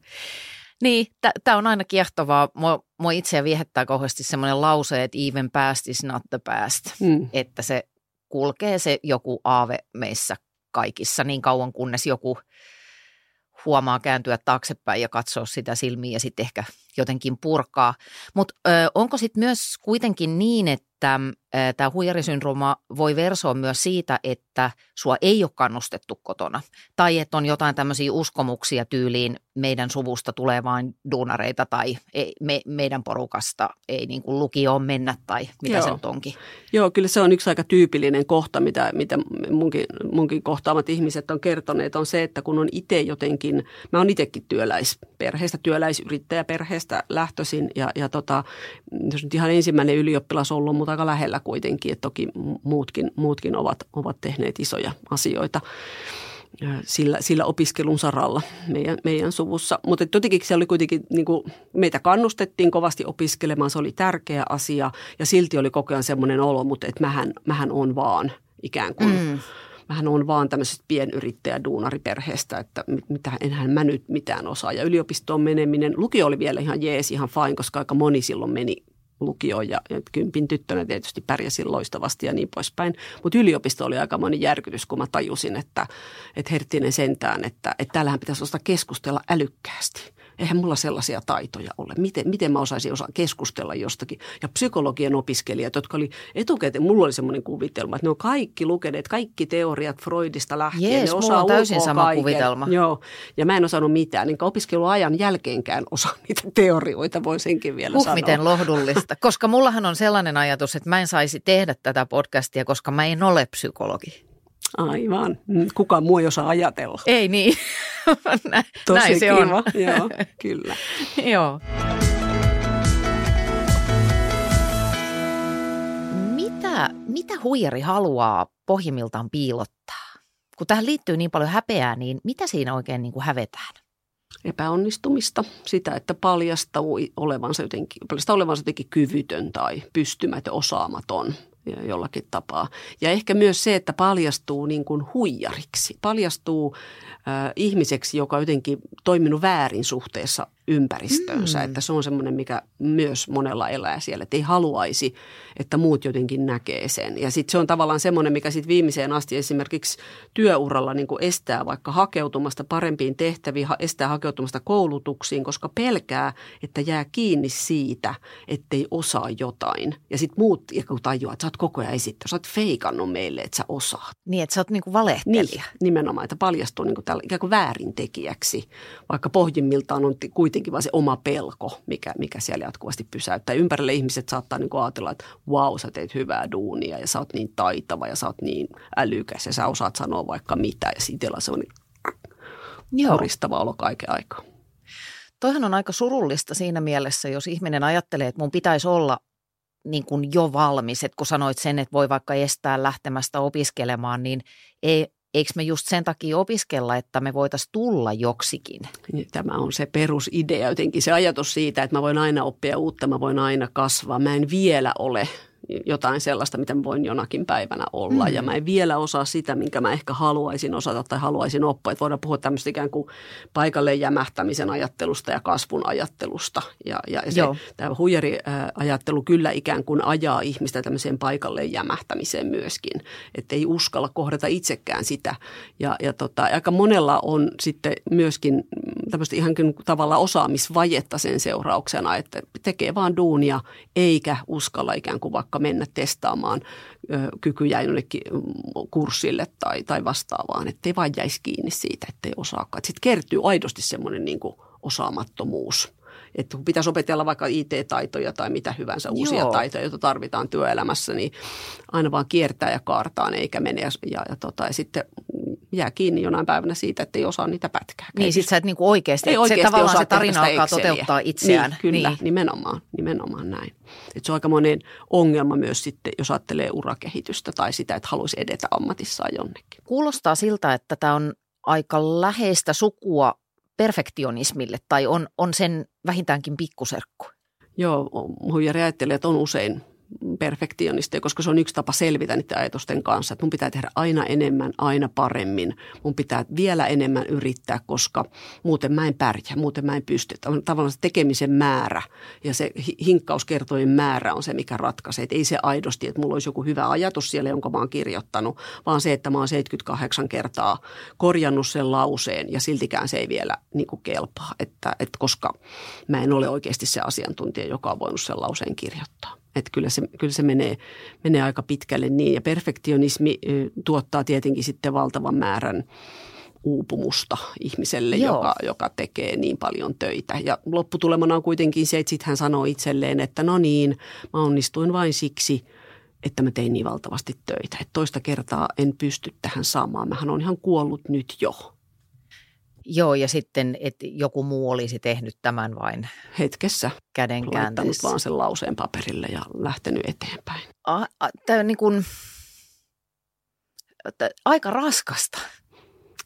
Niin, tämä on aina kiehtovaa. Mua, mua itseä viehättää kauheasti semmoinen lause, että even past is not the past, mm. että se kulkee se joku aave meissä kaikissa niin kauan, kunnes joku huomaa kääntyä taaksepäin ja katsoa sitä silmiin ja sitten ehkä jotenkin purkaa. Mutta onko sitten myös kuitenkin niin, että tämä huijarisyndrooma voi versoa myös siitä, että sua ei ole kannustettu kotona? Tai että on jotain tämmöisiä uskomuksia tyyliin, meidän suvusta tulee vain duunareita tai ei, me, meidän porukasta ei niin kuin lukioon mennä tai mitä Joo. se nyt onkin? Joo, kyllä se on yksi aika tyypillinen kohta, mitä, mitä munkin, munkin kohtaamat ihmiset on kertoneet, on se, että kun on itse jotenkin, mä oon itsekin työläisperheestä, työläisyrittäjäperheestä lähtöisin ja, ja tota, jos nyt ihan ensimmäinen ylioppilas on ollut, mutta aika lähellä kuitenkin, että toki muutkin, muutkin ovat, ovat tehneet isoja asioita sillä, sillä opiskelun saralla meidän, meidän suvussa. Mutta jotenkin se oli kuitenkin, niin kuin meitä kannustettiin kovasti opiskelemaan, se oli tärkeä asia ja silti oli koko ajan semmoinen olo, mutta että mähän, mähän on vaan ikään kuin mm. Mähän on vaan tämmöisestä pienyrittäjä-duunariperheestä, että mitä, enhän mä nyt mitään osaa. Ja yliopistoon meneminen, lukio oli vielä ihan jees, ihan fine, koska aika moni silloin meni lukioon ja, ja kympin tyttönä tietysti pärjäsin loistavasti ja niin poispäin. Mutta yliopisto oli aika moni järkytys, kun mä tajusin, että, että herttinen sentään, että, että täällähän pitäisi osata keskustella älykkäästi. Eihän mulla sellaisia taitoja ole. Miten, miten mä osaisin osaa keskustella jostakin? Ja psykologian opiskelijat, jotka oli etukäteen, mulla oli semmoinen kuvitelma, että ne on kaikki lukeneet, kaikki teoriat Freudista lähtien. Jees, ne mulla on täysin sama kaiken. Kuvitelma. Joo, ja mä en osannut mitään, enkä opiskeluajan jälkeenkään osaa niitä teorioita, voi senkin vielä huh, sanoa. Miten lohdullista, koska mullahan on sellainen ajatus, että mä en saisi tehdä tätä podcastia, koska mä en ole psykologi. Aivan. Kukaan muu ei osaa ajatella. Ei niin. Nä, Tosi näin se on. Joo, kyllä. Joo. Mitä, mitä huijari haluaa pohjimmiltaan piilottaa? Kun tähän liittyy niin paljon häpeää, niin mitä siinä oikein niin kuin hävetään? Epäonnistumista, sitä, että paljastaa olevansa jotenkin, paljastaa olevansa jotenkin kyvytön tai pystymätön, osaamaton. Jollakin tapaa. Ja ehkä myös se, että paljastuu niin kuin huijariksi, paljastuu äh, ihmiseksi, joka on jotenkin toiminut väärin suhteessa ympäristöönsä. Mm. Että se on semmoinen, mikä myös monella elää siellä, että ei haluaisi, että muut jotenkin näkee sen. Ja sitten se on tavallaan semmoinen, mikä sitten viimeiseen asti esimerkiksi työuralla niin kuin estää vaikka hakeutumasta parempiin tehtäviin, estää hakeutumasta koulutuksiin, koska pelkää, että jää kiinni siitä, ettei osaa jotain. Ja sitten muut tajuaa, että sä oot koko ajan esittänyt, sä oot feikannut meille, että sä osaat. Niin, että sä oot niin kuin valehtelija. Niin, nimenomaan, että paljastuu niin kuin tällä, ikään kuin väärintekijäksi, vaikka pohjimmiltaan on kuitenkin vaan se oma pelko, mikä, mikä siellä jatkuvasti pysäyttää. Ympärille ihmiset saattaa niin kuin ajatella, että vau, wow, sä teet hyvää duunia ja sä oot niin taitava ja sä oot niin älykäs ja sä osaat sanoa vaikka mitä. Ja siitä on semmoinen kuristava olo kaiken aikaa. Toihan on aika surullista siinä mielessä, jos ihminen ajattelee, että mun pitäisi olla niin kuin jo valmis. Että kun sanoit sen, että voi vaikka estää lähtemästä opiskelemaan, niin ei... Eikö me just sen takia opiskella, että me voitaisiin tulla joksikin? Tämä on se perusidea jotenkin, se ajatus siitä, että mä voin aina oppia uutta, mä voin aina kasvaa. Mä en vielä ole jotain sellaista, mitä mä voin jonakin päivänä olla. Mm. Ja mä en vielä osaa sitä, minkä mä ehkä haluaisin osata tai haluaisin oppia. Että voidaan puhua tämmöistä ikään kuin paikalle jämähtämisen ajattelusta ja kasvun ajattelusta. Ja, ja se, tämä huijariajattelu kyllä ikään kuin ajaa ihmistä tämmöiseen paikalle jämähtämiseen myöskin. Että ei uskalla kohdata itsekään sitä. Ja, ja tota, aika monella on sitten myöskin tämmöistä ihan tavallaan osaamisvajetta sen seurauksena, että tekee vaan duunia eikä uskalla ikään kuin vaikka mennä testaamaan kykyjä jollekin kurssille tai, tai vastaavaan, ettei vaan jäisi kiinni siitä, ettei osaakaan. Sitten kertyy aidosti semmoinen niin kuin osaamattomuus, että kun pitäisi opetella vaikka I T-taitoja tai mitä hyvänsä uusia Joo. taitoja, joita tarvitaan työelämässä, niin aina vaan kiertää ja kaartaan eikä mene ja, ja, ja, tota, ja sitten jää kiinni jonain päivänä siitä, että ei osaa niitä pätkää. Niin, sit sä et niinku oikeasti, ei oikeasti se tavallaan se tarina alkaa Exceliä. Toteuttaa itseään. Niin, kyllä, niin. nimenomaan, nimenomaan näin. Et se on aika monen ongelma myös sitten, jos ajattelee urakehitystä tai sitä, että haluaisi edetä ammatissaan jonnekin. Kuulostaa siltä, että tämä on aika läheistä sukua perfektionismille tai on, on sen vähintäänkin pikkuserkku. Joo, huijari ajattelee, että on usein perfektionisteja, koska se on yksi tapa selvitä niiden ajatusten kanssa. Että mun pitää tehdä aina enemmän, aina paremmin. Mun pitää vielä enemmän yrittää, koska muuten mä en pärjää, muuten mä en pysty. Tavallaan se tekemisen määrä ja se hinkkauskertojen määrä on se, mikä ratkaisee. Että ei se aidosti, että mulla olisi joku hyvä ajatus siellä, jonka mä oon kirjoittanut, vaan se, että mä oon seitsemänkymmentäkahdeksan kertaa korjannut sen lauseen ja siltikään se ei vielä niin kuin kelpaa. Että, että koska mä en ole oikeasti se asiantuntija, joka on voinut sen lauseen kirjoittaa. Että kyllä se, kyllä se menee, menee aika pitkälle niin. Ja perfektionismi tuottaa tietenkin sitten valtavan määrän uupumusta ihmiselle, joka, joka tekee niin paljon töitä. Ja lopputulemana on kuitenkin se, että sitten hän sanoo itselleen, että no niin, mä onnistuin vain siksi, että mä tein niin valtavasti töitä. Että toista kertaa en pysty tähän saamaan. Mähän on ihan kuollut nyt jo. Joo, ja sitten, että joku muu olisi tehnyt tämän vain hetkessä, kädenkäänteessä. Laittanut vaan sen lauseen paperille ja lähtenyt eteenpäin. A, a, tämä on niin kuin, tämä, aika raskasta.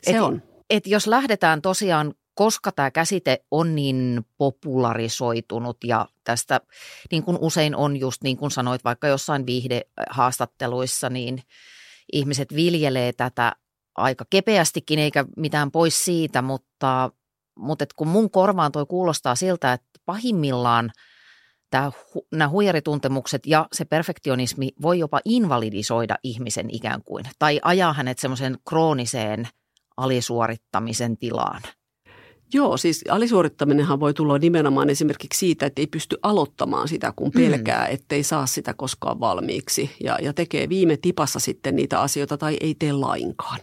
Se et, on. Et jos lähdetään tosiaan, koska tämä käsite on niin popularisoitunut ja tästä niin kuin usein on just niin kuin sanoit, vaikka jossain viihdehaastatteluissa, niin ihmiset viljelee tätä aika kepeästikin eikä mitään pois siitä, mutta, mutta kun mun korvaan toi kuulostaa siltä, että pahimmillaan tämä, nämä huijarituntemukset ja se perfektionismi voi jopa invalidisoida ihmisen ikään kuin tai ajaa hänet semmoiseen krooniseen alisuorittamisen tilaan. Joo, siis alisuorittaminenhan voi tulla nimenomaan esimerkiksi siitä, että ei pysty aloittamaan sitä, kun pelkää, mm. ettei saa sitä koskaan valmiiksi. Ja, ja tekee viime tipassa sitten niitä asioita tai ei tee lainkaan.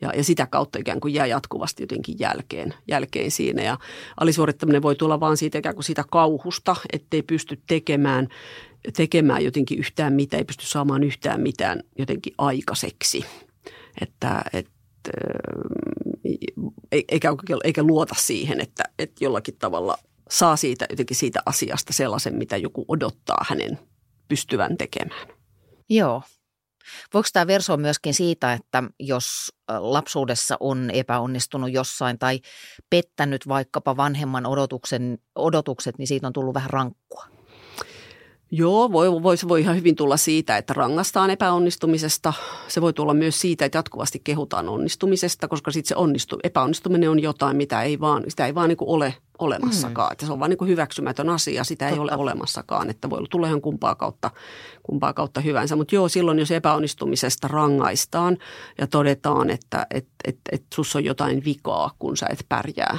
Ja, ja sitä kautta ikään kuin jää jatkuvasti jotenkin jälkeen, jälkeen siinä. Ja alisuorittaminen voi tulla vaan siitä ikään kuin siitä kauhusta, ettei pysty tekemään, tekemään jotenkin yhtään mitään, ei pysty saamaan yhtään mitään jotenkin aikaiseksi. Että... Et, Eikä, eikä luota siihen, että, että jollakin tavalla saa siitä, jotenkin siitä asiasta sellaisen, mitä joku odottaa hänen pystyvän tekemään. Joo. Voiko tämä versoa myöskin siitä, että jos lapsuudessa on epäonnistunut jossain tai pettänyt vaikkapa vanhemman odotuksen, odotukset, niin siitä on tullut vähän rankkua? Joo, voi, voi, se voi ihan hyvin tulla siitä, että rangaistaan epäonnistumisesta. Se voi tulla myös siitä, että jatkuvasti kehutaan onnistumisesta, koska sitten se onnistu, epäonnistuminen on jotain, mitä ei vaan, sitä ei vaan niin kuin ole olemassakaan. Mm. Että se on vaan niin kuin hyväksymätön asia, sitä Totta. Ei ole olemassakaan, että voi tulla ihan kumpaa kautta, kumpaa kautta hyvänsä. Mutta joo, silloin jos epäonnistumisesta rangaistaan ja todetaan, että et, et, et sussa on jotain vikaa, kun sä et pärjää.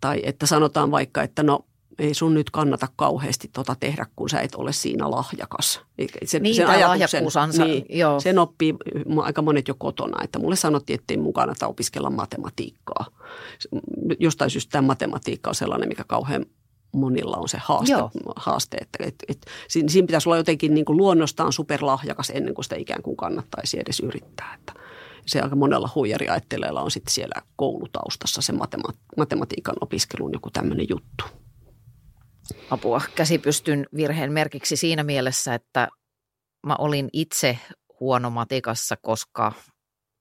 Tai että sanotaan vaikka, että no... ei sun nyt kannata kauheasti tota tehdä, kun sä et ole siinä lahjakas. Sen, niin, sen lahjakkuusansa. Niin, joo. Sen oppii aika monet jo kotona, että mulle sanottiin, ettei mun kannata opiskella matematiikkaa. Jostain syystä tämä matematiikka on sellainen, mikä kauhean monilla on se haaste, haaste että et, et, siinä pitäisi olla jotenkin niin kuin luonnostaan superlahjakas ennen kuin sitä ikään kuin kannattaisi edes yrittää, että se aika monella huijariajattelijalla on sitten siellä koulutaustassa se matema- matematiikan opiskelun joku tämmöinen juttu. Apua. Käsipystyn virheen merkiksi siinä mielessä, että mä olin itse huono matikassa, koska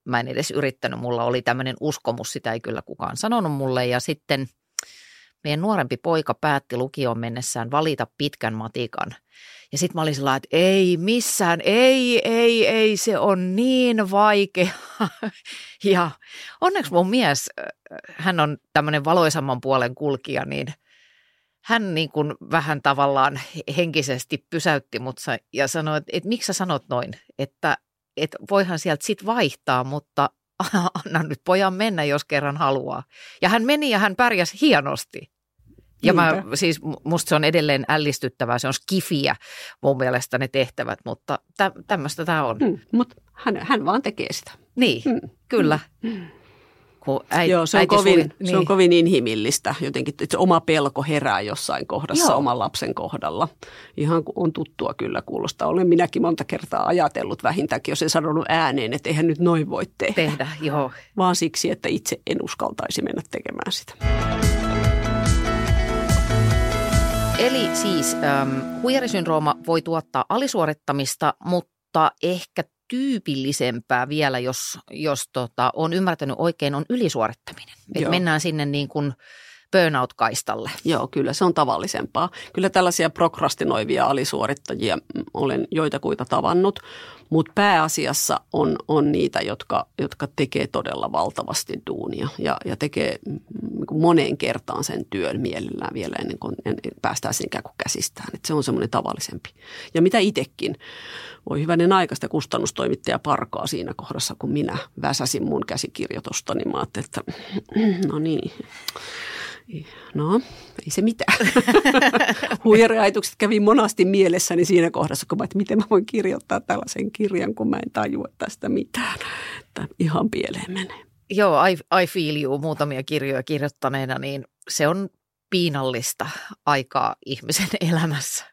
mä en edes yrittänyt. Mulla oli tämmöinen uskomus, sitä ei kyllä kukaan sanonut mulle. Ja sitten meidän nuorempi poika päätti lukioon mennessään valita pitkän matikan. Ja sitten mä olin sillä, että ei missään, ei, ei, ei, se on niin vaikea. Ja onneksi mun mies, hän on tämmöinen valoisamman puolen kulkija, niin... hän niin kuin vähän tavallaan henkisesti pysäytti mut ja sanoi, että, että miksi sä sanot noin, että, että voihan sieltä sit vaihtaa, mutta anna nyt pojan mennä, jos kerran haluaa. Ja hän meni ja hän pärjäsi hienosti. Ja mä, siis musta se on edelleen ällistyttävää, se on skifiä mun mielestä ne tehtävät, mutta tä, tämmöistä tämä on. Mm, mutta hän, hän vaan tekee sitä. Niin, mm. kyllä. Mm. Äiti, Joo, se on, kovin, suin, niin. se on kovin inhimillistä jotenkin, että se oma pelko herää jossain kohdassa Joo. oman lapsen kohdalla. Ihan on tuttua kyllä kuulostaa. Olen minäkin monta kertaa ajatellut vähintäänkin, jos en sanonut ääneen, että eihän nyt noin voi tehdä. tehdä joo. Vaan siksi, että itse en uskaltaisi mennä tekemään sitä. Eli siis ähm, huijarisyndrooma voi tuottaa alisuorittamista, mutta ehkä tyypillisempää vielä, jos, jos tota, on ymmärtänyt oikein, on ylisuorittaminen. Et mennään sinne niin kuin burnout-kaistalle. Joo, kyllä se on tavallisempaa. Kyllä tällaisia prokrastinoivia alisuorittajia olen joitakuita tavannut, mutta pääasiassa on, on niitä, jotka, jotka tekee todella valtavasti duunia ja, ja tekee moneen kertaan sen työn mielellään vielä ennen kuin päästään sen ikään kuin käsistään. Et se on semmoinen tavallisempi. Ja mitä itsekin, voi hyvänen aikaista kustannustoimittaja parkaa siinä kohdassa, kun minä väsäsin mun käsikirjoitusta, niin mä ajattelin, että no niin. No, ei se mitään. Huijariajatukset kävi monasti mielessäni siinä kohdassa, kun mä, että miten mä voin kirjoittaa tällaisen kirjan, kun mä en tajua tästä mitään. Että ihan pieleen menee. Joo, I, I feel you muutamia kirjoja kirjoittaneena, niin se on piinallista aikaa ihmisen elämässä.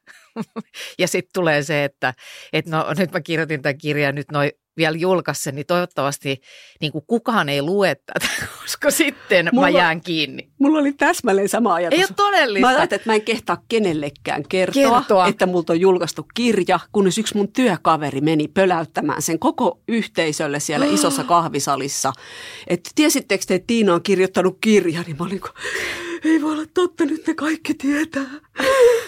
Ja sitten tulee se, että et no, nyt mä kirjoitin tämän kirjan, nyt noi vielä julkaisen, niin toivottavasti niin kuin kukaan ei lue tätä, koska sitten mulla, mä jään kiinni. Mulla oli täsmälleen sama ajatus. Ei ole todellista. Mä ajattelin, että mä en kehtaa kenellekään kertoa, kertoa. että multa on julkaistu kirja, kunnes yksi mun työkaveri meni pöläyttämään sen koko yhteisölle siellä oh. isossa kahvisalissa. Että tiesittekö te, että Tiina on kirjoittanut kirjan, niin mä olin kuin, ei voi olla totta, nyt ne kaikki tietää.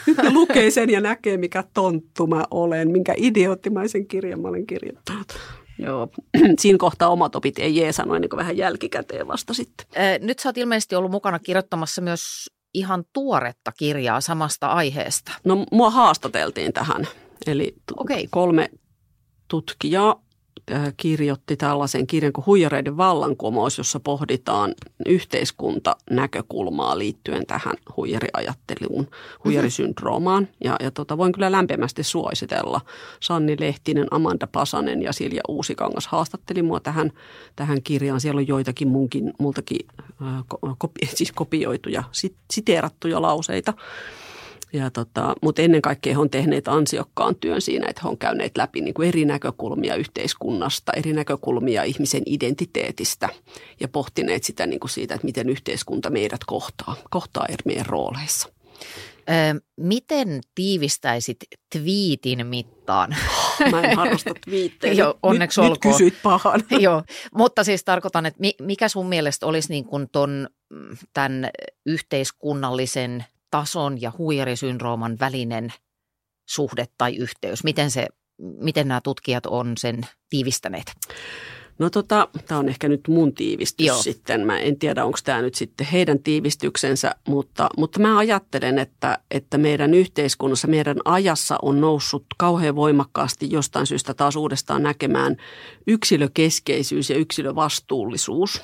Nyt ne lukee sen ja näkee, mikä tonttu mä olen, minkä idioottimaisen kirjan mä olen kirjoittanut. Joo, siinä kohtaa omat opit ei jeesano ennen kuin vähän jälkikäteen vasta sitten. Nyt sä oot ilmeisesti ollut mukana kirjoittamassa myös ihan tuoretta kirjaa samasta aiheesta. No mua haastateltiin tähän, eli okay. kolme tutkijaa kirjoitti tällaisen kirjan kuin Huijareiden vallankumous, jossa pohditaan yhteiskuntanäkökulmaa liittyen tähän huijariajatteluun, huijarisyndroomaan. Ja, ja tota, voin kyllä lämpimästi suositella. Sanni Lehtinen, Amanda Pasanen ja Silja Uusikangas haastatteli mua tähän, tähän kirjaan. Siellä on joitakin munkin, multakin äh, kopi, siis kopioituja, sit, siteerattuja lauseita. Ja tota, mutta ennen kaikkea he on tehneet ansiokkaan työn siinä, että he on käyneet läpi niin kuin eri näkökulmia yhteiskunnasta, eri näkökulmia ihmisen identiteetistä ja pohtineet sitä niin kuin siitä, että miten yhteiskunta meidät kohtaa, kohtaa eri meidän rooleissa. Öö, miten tiivistäisit twiitin mittaan? Mä en harrasta twiittejä. Joo, onneksi nyt, olkoon. Nyt kysyit pahan. Joo, mutta siis tarkoitan, että mikä sun mielestä olisi niin kuin ton, tämän yhteiskunnallisen tason ja huijarisyndrooman välinen suhde tai yhteys? Miten, se, miten nämä tutkijat on sen tiivistäneet? No tota, tämä on ehkä nyt mun tiivistys Joo. sitten. Mä en tiedä, onko tämä nyt sitten heidän tiivistyksensä, mutta, mutta mä ajattelen, että, että meidän yhteiskunnassa, meidän ajassa on noussut kauhean voimakkaasti jostain syystä taas uudestaan näkemään yksilökeskeisyys ja yksilövastuullisuus.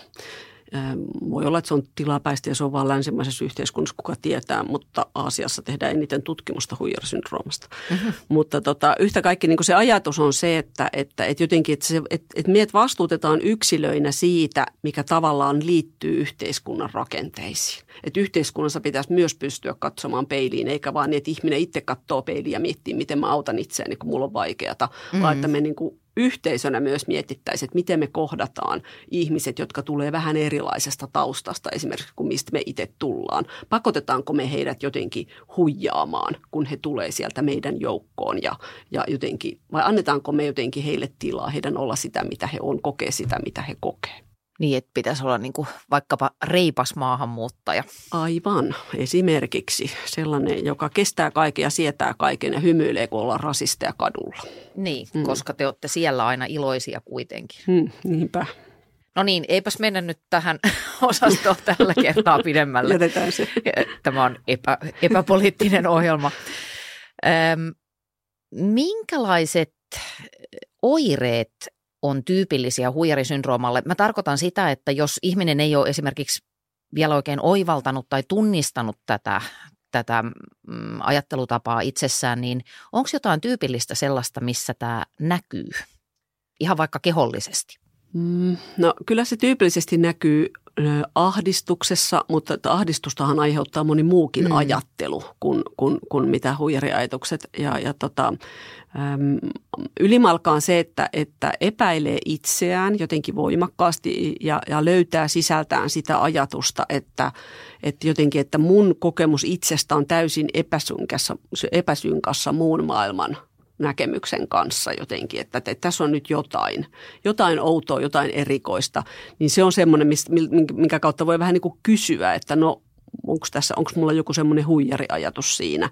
Voi olla, että se on tilapäistä ja se on vaan länsimaisessa yhteiskunnassa, kuka tietää, mutta Aasiassa tehdään eniten tutkimusta huijarisyndroomasta. Mm-hmm. Mutta tota, yhtä kaikki niin kuin se ajatus on se, että, että, että jotenkin että se, että, että meidät vastuutetaan yksilöinä siitä, mikä tavallaan liittyy yhteiskunnan rakenteisiin. Että yhteiskunnassa pitäisi myös pystyä katsomaan peiliin, eikä vaan niin, että ihminen itse katsoo peiliin ja miettii, miten mä autan itseäni, kun mulla on vaikeata, mm-hmm. vaan että me niin kuin yhteisönä myös mietittäisiin, että miten me kohdataan ihmiset, jotka tulee vähän erilaisesta taustasta, esimerkiksi kuin mistä me itse tullaan. Pakotetaanko me heidät jotenkin huijaamaan, kun he tulee sieltä meidän joukkoon ja, ja jotenkin, vai annetaanko me jotenkin heille tilaa, heidän olla sitä, mitä he on, kokee sitä, mitä he kokee. Niin, että pitäisi olla niin kuin vaikkapa reipas maahanmuuttaja. Aivan. Esimerkiksi sellainen, joka kestää kaiken ja sietää kaiken ja hymyilee, kun ollaan rasisteja kadulla. Niin, mm. koska te olette siellä aina iloisia kuitenkin. Mm, niinpä. No niin, eipäs mennä nyt tähän osastoon tällä kertaa pidemmälle. Jätetään se. Tämä on epä, epäpoliittinen ohjelma. Öm, minkälaiset oireet on tyypillisiä huijarisyndroomalle? Mä tarkoitan sitä, että jos ihminen ei ole esimerkiksi vielä oikein oivaltanut tai tunnistanut tätä, tätä mm, ajattelutapaa itsessään, niin onko jotain tyypillistä sellaista, missä tämä näkyy? Ihan vaikka kehollisesti. Mm, no kyllä se tyypillisesti näkyy ahdistuksessa, mutta ahdistustahan aiheuttaa moni muukin mm. ajattelu kuin, kuin, kuin mitä huijariajatukset. Ja, ja tota, ylimalkaan se, että, että epäilee itseään jotenkin voimakkaasti ja, ja löytää sisältään sitä ajatusta, että, että jotenkin, että mun kokemus itsestä on täysin epäsynkassa, epäsynkassa muun maailman näkemyksen kanssa jotenkin, että, että tässä on nyt jotain, jotain outoa, jotain erikoista, niin se on semmoinen, minkä kautta voi vähän niin kuin kysyä, että no onko tässä, onko mulla joku semmoinen huijariajatus siinä.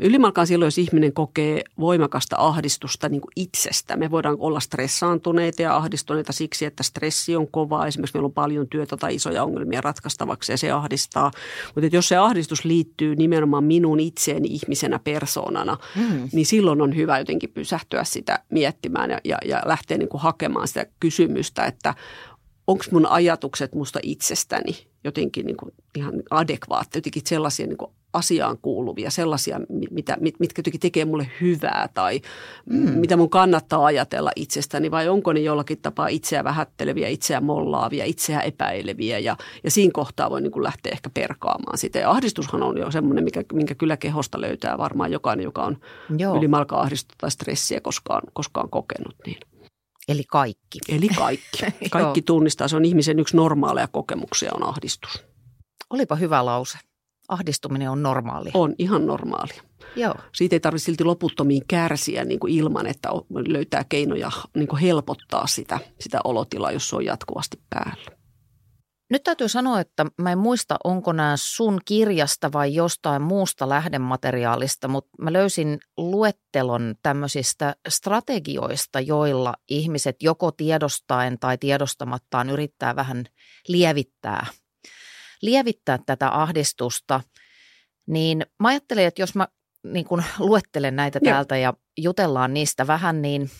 Ylimalkaan silloin, jos ihminen kokee voimakasta ahdistusta niin kuin itsestä. Me voidaan olla stressaantuneita ja ahdistuneita siksi, että stressi on kova. Esimerkiksi meillä on paljon työtä tai isoja ongelmia ratkaistavaksi ja se ahdistaa. Mutta jos se ahdistus liittyy nimenomaan minun itseeni ihmisenä, persoonana, mm. niin silloin on hyvä jotenkin pysähtyä sitä miettimään ja, ja, ja lähteä niin kuin hakemaan sitä kysymystä, että onko mun ajatukset musta itsestäni jotenkin niin kuin ihan adekvaatteja, jotenkin sellaisia niin kuin asiaan kuuluvia, sellaisia, mitä, mit, mitkä jotenkin tekee mulle hyvää tai mm. mitä mun kannattaa ajatella itsestäni, vai onko ne jollakin tapaa itseä vähätteleviä, itseä mollaavia, itseä epäileviä ja, ja siinä kohtaa voi niin kuin lähteä ehkä perkaamaan sitä. Ja ahdistushan on jo semmoinen, mikä, minkä kyllä kehosta löytää varmaan jokainen, joka on Joo. ylimalkaa ahdistusta tai stressiä koskaan, koskaan kokenut niin. Eli kaikki. Eli kaikki. Kaikki tunnistaa. Se on ihmisen yksi normaaleja kokemuksia on ahdistus. Olipa hyvä lause. Ahdistuminen on normaalia. On ihan normaalia. Joo. Siitä ei tarvitse silti loputtomiin kärsiä niin kuin ilman, että löytää keinoja niin kuin helpottaa sitä, sitä olotilaa, jos se on jatkuvasti päällä. Nyt täytyy sanoa, että mä en muista, onko nämä sun kirjasta vai jostain muusta lähdemateriaalista, mutta mä löysin luettelon tämmöisistä strategioista, joilla ihmiset joko tiedostaen tai tiedostamattaan yrittää vähän lievittää, lievittää tätä ahdistusta. Niin mä ajattelin, että jos mä niin kun luettelen näitä täältä ja jutellaan niistä vähän, niin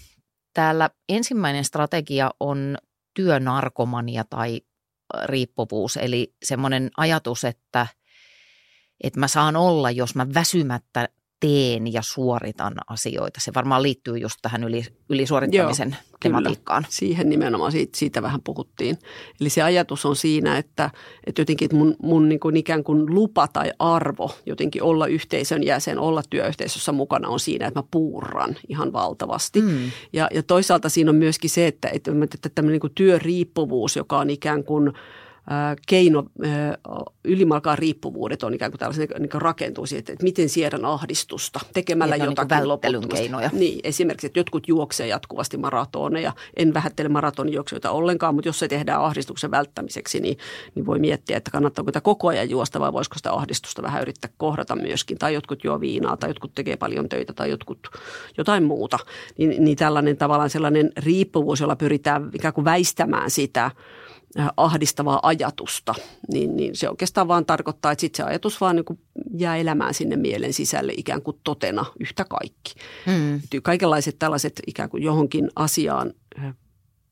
täällä ensimmäinen strategia on työnarkomania tai riippuvuus, eli semmoinen ajatus, että, että mä saan olla, jos mä väsymättä teen ja suoritan asioita. Se varmaan liittyy just tähän yli, ylisuorittamisen Joo, tematiikkaan. Kyllä. Siihen nimenomaan, siitä, siitä vähän puhuttiin. Eli se ajatus on siinä, että, että jotenkin että mun, mun niin kuin ikään kuin lupa tai arvo jotenkin olla yhteisön jäsen, olla työyhteisössä mukana on siinä, että mä puurran ihan valtavasti. Mm. Ja, ja toisaalta siinä on myöskin se, että, että, että tämmöinen niin kuin työriippuvuus, joka on ikään kuin keino, ylimalkaan riippuvuudet on ikään kuin tällaisia, jotka rakentuu siihen, että miten siedän ahdistusta tekemällä niin jotakin niin loputtomasti. Niin, esimerkiksi, että jotkut juoksee jatkuvasti maratoneja. En vähättele maratonijuoksijoita ollenkaan, mutta jos se tehdään ahdistuksen välttämiseksi, niin, niin voi miettiä, että kannattaako sitä koko ajan juosta vai voisiko sitä ahdistusta vähän yrittää kohdata myöskin. Tai jotkut juo viinaa tai jotkut tekee paljon töitä tai jotkut jotain muuta. Niin, niin tällainen tavallaan sellainen riippuvuus, jolla pyritään ikään kuin väistämään sitä ahdistavaa ajatusta, niin, niin se oikeastaan vaan tarkoittaa, että sitten se ajatus vaan niin kuin jää elämään sinne mielen sisälle ikään kuin totena yhtä kaikki. Mm. Kaikenlaiset tällaiset ikään kuin johonkin asiaan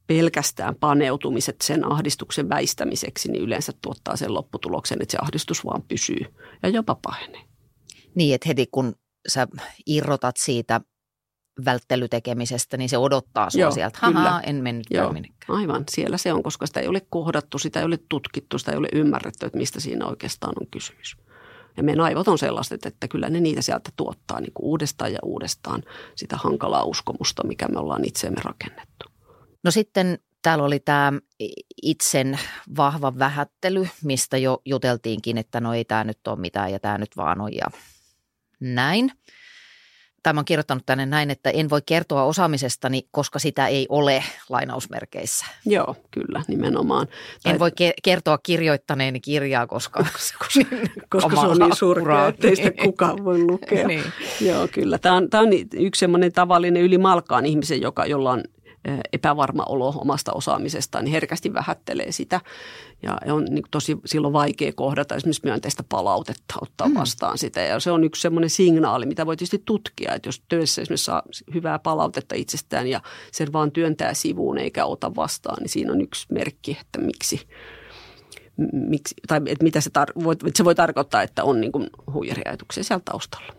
pelkästään paneutumiset sen ahdistuksen väistämiseksi, niin yleensä tuottaa sen lopputuloksen, että se ahdistus vaan pysyy ja jopa pahenee. Niin, että heti kun sä irrotat siitä välttelytekemisestä, niin se odottaa sua Joo, sieltä. Haha, en mennyt minnekään. Aivan, siellä se on, koska sitä ei ole kohdattu, sitä ei ole tutkittu, sitä ei ole ymmärretty, että mistä siinä oikeastaan on kysymys. Ja meidän aivot on sellaiset, että kyllä ne niitä sieltä tuottaa niin kuin uudestaan ja uudestaan sitä hankalaa uskomusta, mikä me ollaan itseemme rakennettu. No sitten täällä oli tämä itsen vahva vähättely, mistä jo juteltiinkin, että no ei tämä nyt ole mitään ja tämä nyt vaan on ja näin. Tai mä oon kirjoittanut tänne näin, että en voi kertoa osaamisestani, koska sitä ei ole lainausmerkeissä. Joo, kyllä, nimenomaan. En tai voi ke- kertoa kirjoittaneeni kirjaa, koska, koska, koska se on niin surkea, ettei sitä kukaan voi lukea. Niin. Joo, kyllä. Tämä on, tämä on yksi semmoinen tavallinen ylimalkaan ihmisen, joka, jolla on epävarma olo omasta osaamisestaan, niin herkästi vähättelee sitä. Ja on niin tosi silloin vaikea kohdata esimerkiksi myönteistä palautetta, ottaa vastaan mm. sitä. Ja se on yksi semmoinen signaali, mitä voi tietysti tutkia, että jos töissä esimerkiksi saa hyvää palautetta itsestään ja sen vaan työntää sivuun eikä ota vastaan, niin siinä on yksi merkki, että miksi, miksi tai että mitä se, tar- voi, se voi tarkoittaa, että on niin kuin huijariajatuksia siellä taustalla.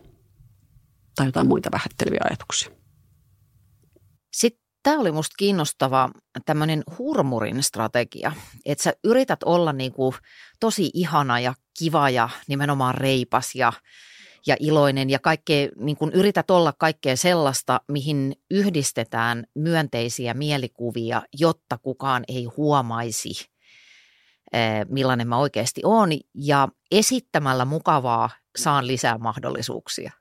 Tai jotain muita vähätteleviä ajatuksia. Sitten tämä oli musta kiinnostava tämmöinen hurmurin strategia, että sä yrität olla niinku tosi ihana ja kiva ja nimenomaan reipas ja, ja iloinen ja kaikkea, niinku yrität olla kaikkea sellaista, mihin yhdistetään myönteisiä mielikuvia, jotta kukaan ei huomaisi, millainen mä oikeasti oon ja esittämällä mukavaa saan lisää mahdollisuuksia.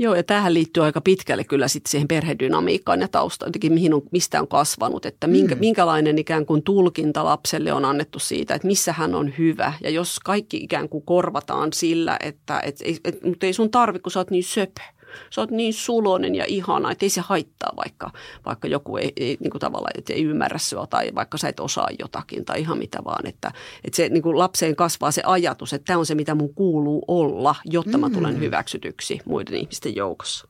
Joo, ja tämähän liittyy aika pitkälle kyllä sitten siihen perhedynamiikkaan ja taustaan, jotenkin mihin on, mistä on kasvanut, että minkä, mm. minkälainen ikään kuin tulkinta lapselle on annettu siitä, että missä hän on hyvä. Ja jos kaikki ikään kuin korvataan sillä, että et, et, et, mutta ei sun tarvitse, kun sä oot niin söpö. Sä oot niin suloinen ja ihana, että ei se haittaa, vaikka, vaikka joku ei, ei, niin kuin tavallaan, että ei ymmärrä sua tai vaikka sä et osaa jotakin tai ihan mitä vaan. Että, että se niin kuin lapseen kasvaa se ajatus, että tämä on se, mitä mun kuuluu olla, jotta mä tulen hyväksytyksi muiden ihmisten joukossa.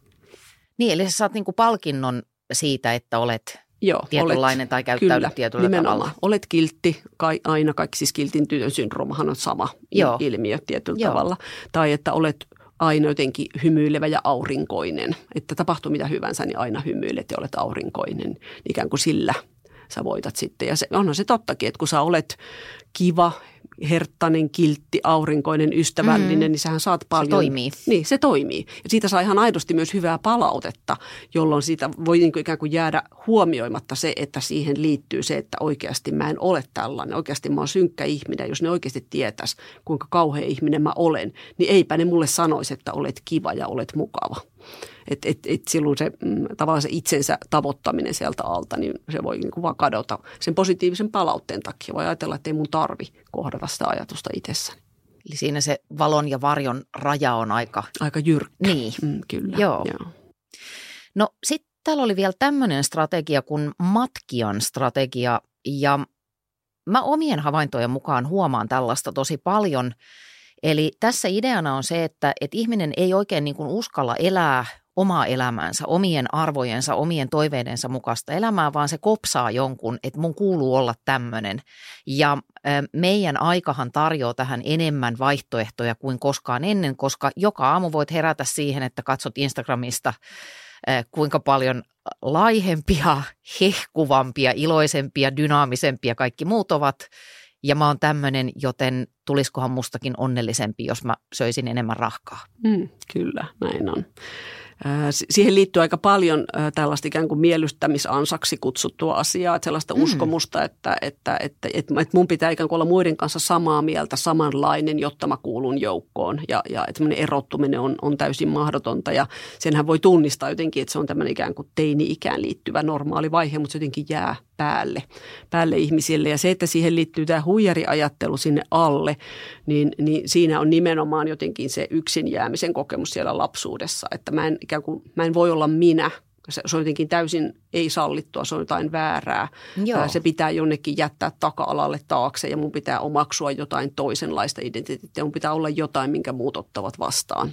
Niin, eli sä saat niin kuin palkinnon siitä, että olet... Joo, tietynlainen olet, tai käyttäydyt kyllä, tietyllä nimenomaan. Tavalla. Olet kiltti, kai, aina kaikki, siis kiltin tytön syndroomahan on sama Joo. ilmiö tietyllä Joo. tavalla. Tai että olet aina jotenkin hymyilevä ja aurinkoinen, että tapahtuu mitä hyvänsä, niin aina hymyilet ja olet aurinkoinen, ikään kuin sillä sä voitat sitten. Ja se, onhan se tottakin, että kun sä olet kiva, herttainen, kiltti, aurinkoinen, ystävällinen, mm-hmm. niin sähän saat paljon. Se toimii. Niin, se toimii. Ja siitä saa ihan aidosti myös hyvää palautetta, jolloin siitä voi niin kuin ikään kuin jäädä huomioimatta se, että siihen liittyy se, että oikeasti mä en ole tällainen. Oikeasti mä oon synkkä ihminen. Jos ne oikeasti tietäisi, kuinka kauhea ihminen mä olen, niin eipä ne mulle sanoisi, että olet kiva ja olet mukava. Että et, et silloin se mm, tavallaan se itsensä tavoittaminen sieltä alta, niin se voi niin kuin vaan kadota sen positiivisen palautteen takia. Voi ajatella, että ei mun tarvi kohdata sitä ajatusta itsessäni. Eli siinä se valon ja varjon raja on aika... Aika jyrkkä. Niin. Mm, kyllä. Joo. Joo. No sitten täällä oli vielä tämmöinen strategia kuin matkijan strategia. Ja mä omien havaintojen mukaan huomaan tällaista tosi paljon. Eli tässä ideana on se, että, että ihminen ei oikein niin kuin uskalla elää omaa elämäänsä, omien arvojensa, omien toiveidensa mukaista elämää, vaan se kopsaa jonkun, että mun kuuluu olla tämmöinen. Ja meidän aikahan tarjoaa tähän enemmän vaihtoehtoja kuin koskaan ennen, koska joka aamu voit herätä siihen, että katsot Instagramista kuinka paljon laihempia, hehkuvampia, iloisempia, dynaamisempia kaikki muut ovat. Ja mä oon tämmöinen, joten tuliskohan mustakin onnellisempi, jos mä söisin enemmän rahkaa. Mm, kyllä, näin on. Siihen liittyy aika paljon tällaista ikään kuin miellyttämisansaksi kutsuttua asiaa, että sellaista mm. uskomusta, että, että, että, että, että mun pitää ikään kuin olla muiden kanssa samaa mieltä, samanlainen, jotta mä kuulun joukkoon. Ja, ja että tämmöinen erottuminen on, on täysin mahdotonta ja senhän voi tunnistaa jotenkin, että se on tämmöinen ikään kuin teini-ikään liittyvä normaali vaihe, mutta se jotenkin jää päälle, päälle ihmisille. Ja se, että siihen liittyy tämä huijariajattelu sinne alle, niin, niin siinä on nimenomaan jotenkin se yksin jäämisen kokemus siellä lapsuudessa, että mä en ikään kuin, mä en voi olla minä. Se on jotenkin täysin ei sallittua, se on jotain väärää. Joo. Se pitää jonnekin jättää taka-alalle taakse ja mun pitää omaksua jotain toisenlaista identiteettiä. Mun pitää olla jotain, minkä muut ottavat vastaan,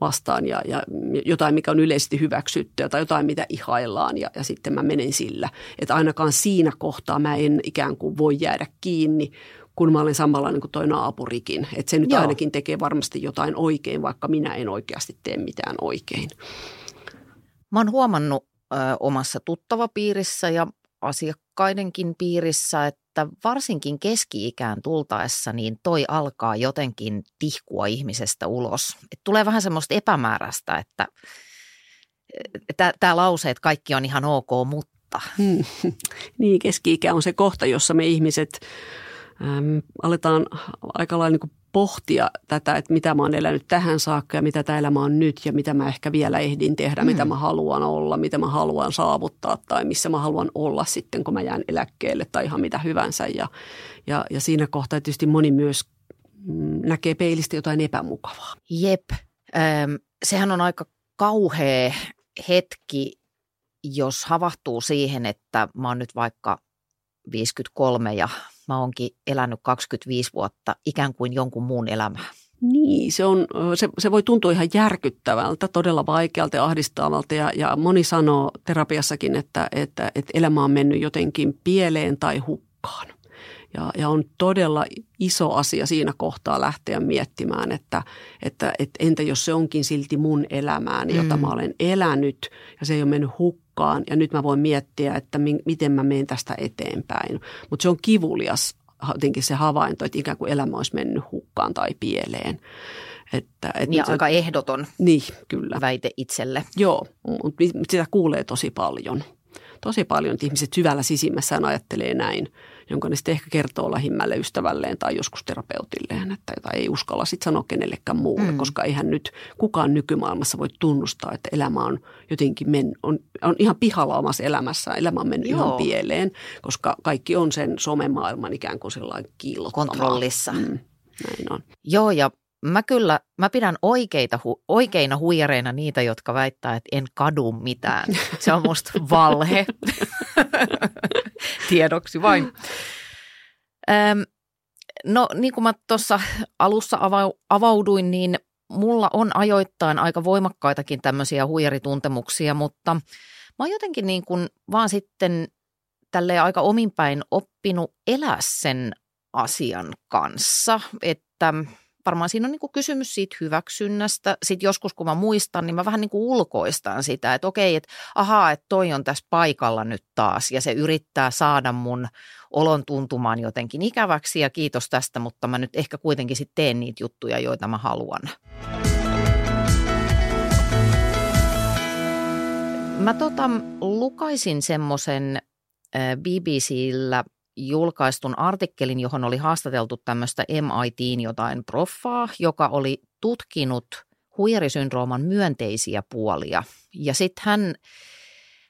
vastaan ja, ja jotain, mikä on yleisesti hyväksyttyä tai jotain, mitä ihaillaan ja, ja sitten mä menen sillä. Että ainakaan siinä kohtaa mä en ikään kuin voi jäädä kiinni, kun mä olen samalla niin kuin toi naapurikin. Että se nyt Joo. ainakin tekee varmasti jotain oikein, vaikka minä en oikeasti tee mitään oikein. Mä oon huomannut ö, omassa tuttavapiirissä ja asiakkaidenkin piirissä, että varsinkin keski-ikään tultaessa niin toi alkaa jotenkin tihkua ihmisestä ulos. Et tulee vähän semmoista epämääräistä, että tämä lause, että kaikki on ihan ok, mutta. Hmm. Niin, keski-ikä on se kohta, jossa me ihmiset äm, aletaan aika lailla niin kuin pohtia tätä, että mitä mä oon elänyt tähän saakka ja mitä tää elämä on nyt ja mitä mä ehkä vielä ehdin tehdä, mm. mitä mä haluan olla, mitä mä haluan saavuttaa tai missä mä haluan olla sitten, kun mä jään eläkkeelle tai ihan mitä hyvänsä. Ja, ja, ja siinä kohtaa tietysti moni myös näkee peilistä jotain epämukavaa. Jep. Ähm, sehän on aika kauhea hetki, jos havahtuu siihen, että mä oon nyt vaikka viisikymmentäkolme ja mä oonkin elänyt kaksikymmentäviisi vuotta ikään kuin jonkun muun elämää. Niin, se, on, se, se voi tuntua ihan järkyttävältä, todella vaikealta ja ahdistavalta ja, ja moni sanoo terapiassakin, että, että, että elämä on mennyt jotenkin pieleen tai hukkaan. Ja, ja on todella iso asia siinä kohtaa lähteä miettimään, että, että, että entä jos se onkin silti mun elämääni, jota mm. mä olen elänyt ja se ei ole mennyt hukkaan. Ja nyt mä voin miettiä, että mi- miten mä menen tästä eteenpäin. Mutta se on kivulias jotenkin se havainto, että ikään kuin elämä olisi mennyt hukkaan tai pieleen. Että, että ja se, aika ehdoton niin, kyllä. väite itselle. Joo, mutta sitä kuulee tosi paljon. tosi paljon, että ihmiset syvällä sisimmässään ajattelee näin, jonka ne sitten ehkä kertoo lähimmälle ystävälleen tai joskus terapeutilleen, että jota ei uskalla sitten sanoa kenellekään muulle, mm. koska eihän nyt kukaan nykymaailmassa voi tunnustaa, että elämä on jotenkin men, on, on ihan pihalla omassa elämässään, elämä on mennyt Joo. ihan pieleen, koska kaikki on sen somemaailman ikään kuin sellainen kiillottama. Kontrollissa. Mm, näin on. Joo, ja Mä kyllä, mä pidän oikeita, oikeina huijareina niitä, jotka väittää, että en kadu mitään. Se on musta valhe. Tiedoksi vain. Öm, no niin kuin mä tuossa alussa avauduin, niin mulla on ajoittain aika voimakkaitakin tämmöisiä huijarituntemuksia, mutta mä oon jotenkin niin kuin vaan sitten tälleen aika ominpäin oppinut elää sen asian kanssa, että varmaan siinä on niin kuin kysymys siitä hyväksynnästä. Sitten joskus, kun mä muistan, niin mä vähän niin kuin ulkoistan sitä, että okei, että ahaa, että toi on tässä paikalla nyt taas. Ja se yrittää saada mun olon tuntumaan jotenkin ikäväksi ja kiitos tästä, mutta mä nyt ehkä kuitenkin sitten teen niitä juttuja, joita mä haluan. Mä tota, lukaisin semmoisen B B C:llä julkaistun artikkelin, johon oli haastateltu tämmöistä M I T:n jotain proffaa, joka oli tutkinut huijarisyndrooman myönteisiä puolia. Ja sitten hän,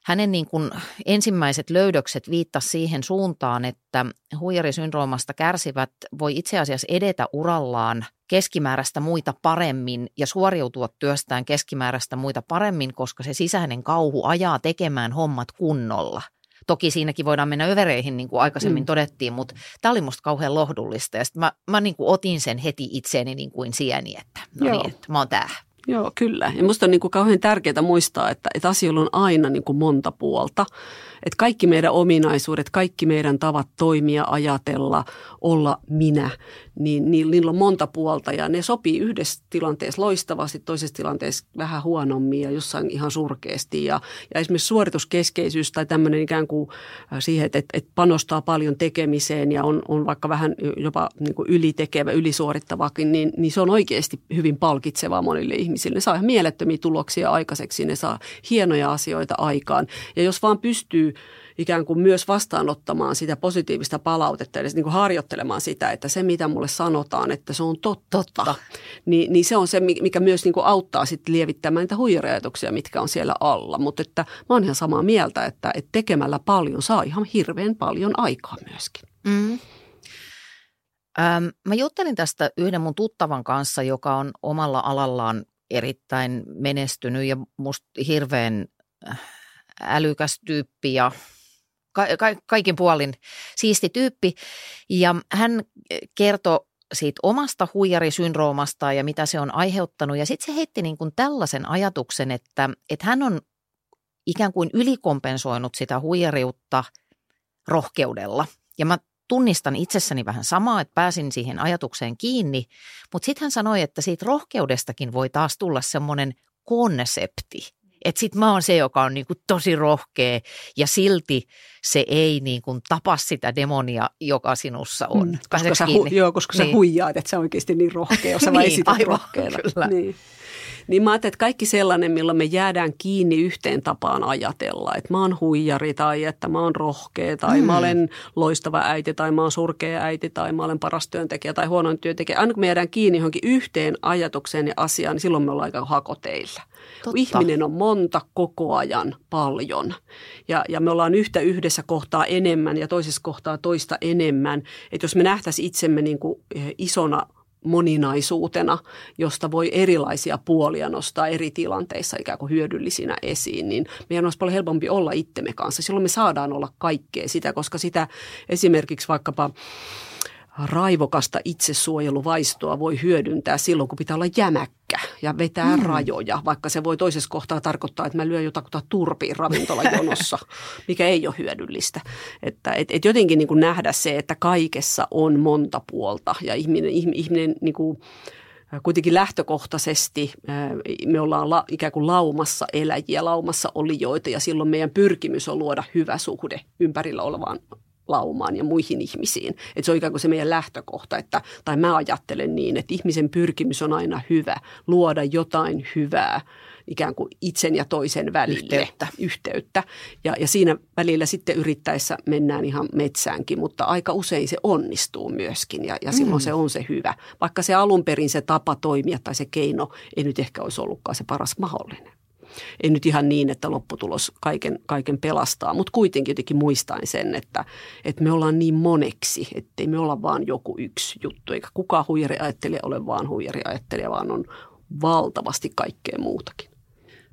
hänen niin kuin ensimmäiset löydökset viittasi siihen suuntaan, että huijarisyndroomasta kärsivät voi itse asiassa edetä urallaan keskimääräistä muita paremmin ja suoriutua työstään keskimääräistä muita paremmin, koska se sisäinen kauhu ajaa tekemään hommat kunnolla. Toki siinäkin voidaan mennä övereihin, niin kuin aikaisemmin mm. todettiin, mutta tämä oli musta kauhean lohdullista. Ja sitten mä, mä niin kuin otin sen heti itseeni niin kuin sieni, että no Joo. niin, että mä oon tää. Joo, kyllä. Ja musta on niin kuin kauhean tärkeää muistaa, että, että asioilla on aina niin kuin monta puolta. Että kaikki meidän ominaisuudet, kaikki meidän tavat toimia, ajatella, olla minä, niin niillä on monta puolta. Ja ne sopii yhdessä tilanteessa loistavasti, toisessa tilanteessa vähän huonommin ja jossain ihan surkeasti. Ja, ja esimerkiksi suorituskeskeisyys tai tämmöinen ikään kuin siihen, että, että panostaa paljon tekemiseen ja on, on vaikka vähän jopa niin kuin ylitekevä, ylisuorittavakin, niin, niin se on oikeasti hyvin palkitsevaa monille ihmisille. Ne saa ihan mielettömiä tuloksia aikaiseksi, ne saa hienoja asioita aikaan. Ja jos vaan pystyy ikään kuin myös vastaanottamaan sitä positiivista palautetta, eli niin kuin harjoittelemaan sitä, että se mitä mulle sanotaan, että se on totta, totta. Niin, niin se on se, mikä myös niin kuin auttaa sitten lievittämään niitä huijariajatuksia, mitkä on siellä alla. Mutta että mä oon ihan samaa mieltä, että, että tekemällä paljon saa ihan hirveän paljon aikaa myöskin. Mm. Öm, mä juttelin tästä yhden mun tuttavan kanssa, joka on omalla alallaan erittäin menestynyt ja musta hirveän älykäs tyyppi ja ka- ka- kaikin puolin siisti tyyppi. Ja hän kertoi siitä omasta huijarisyndroomasta ja mitä se on aiheuttanut. Ja sitten se heitti niin kuin tällaisen ajatuksen, että, että hän on ikään kuin ylikompensoinut sitä huijariutta rohkeudella. Ja mä tunnistan itsessäni vähän samaa, että pääsin siihen ajatukseen kiinni, mutta sitten hän sanoi, että siitä rohkeudestakin voi taas tulla semmoinen konsepti, että sitten mä oon se, joka on niinku tosi rohkea ja silti se ei niinku tapa sitä demonia, joka sinussa on. Mm, koska sä, hu- joo, koska niin. sä huijaat, että sä oikeasti niin rohkea, jos sä niin, esität aivan, rohkeana. Kyllä. Niin. Niin mä ajattelin, että kaikki sellainen, millä me jäädään kiinni yhteen tapaan ajatella, että mä oon huijari tai että mä oon rohkea tai mm. mä olen loistava äiti tai mä oon surkea äiti tai mä olen paras työntekijä tai huonoin työntekijä. Aina kun me jäädään kiinni johonkin yhteen ajatukseen ja asiaan, niin silloin me ollaan aika hakoteilla. Totta. Ihminen on monta koko ajan paljon ja, ja me ollaan yhtä yhdessä kohtaa enemmän ja toisessa kohtaa toista enemmän. Että jos me nähtäisiin itsemme niin kuin isona moninaisuutena, josta voi erilaisia puolia nostaa eri tilanteissa ikään kuin hyödyllisinä esiin, niin meidän olisi paljon helpompi olla itsemme kanssa. Silloin me saadaan olla kaikkea sitä, koska sitä esimerkiksi vaikkapa raivokasta itsesuojeluvaistoa voi hyödyntää silloin, kun pitää olla jämäkkä ja vetää mm. rajoja, vaikka se voi toisessa kohtaa tarkoittaa, että mä lyön jotakuta turpiin ravintolajonossa, mikä ei ole hyödyllistä. Että et, et jotenkin niin kuin nähdä se, että kaikessa on monta puolta ja ihminen, ihminen niin kuin kuitenkin lähtökohtaisesti me ollaan la, ikään kuin laumassa eläjiä, laumassa olijoita ja silloin meidän pyrkimys on luoda hyvä suhde ympärillä olevaan laumaan ja muihin ihmisiin. Että se on ikään kuin se meidän lähtökohta, että, tai mä ajattelen niin, että ihmisen pyrkimys on aina hyvä, luoda jotain hyvää ikään kuin itsen ja toisen välille yhteyttä. yhteyttä. Ja, ja siinä välillä sitten yrittäessä mennään ihan metsäänkin, mutta aika usein se onnistuu myöskin ja, ja silloin mm. se on se hyvä. Vaikka se alun perin se tapa toimia tai se keino ei nyt ehkä olisi ollutkaan se paras mahdollinen. Ei nyt ihan niin, että lopputulos kaiken, kaiken pelastaa, mutta kuitenkin jotenkin muistaen sen, että, että me ollaan niin moneksi, ettei me olla vaan joku yksi juttu. Eikä kukaan huijariajattelija ole vaan huijariajattelija, vaan on valtavasti kaikkea muutakin.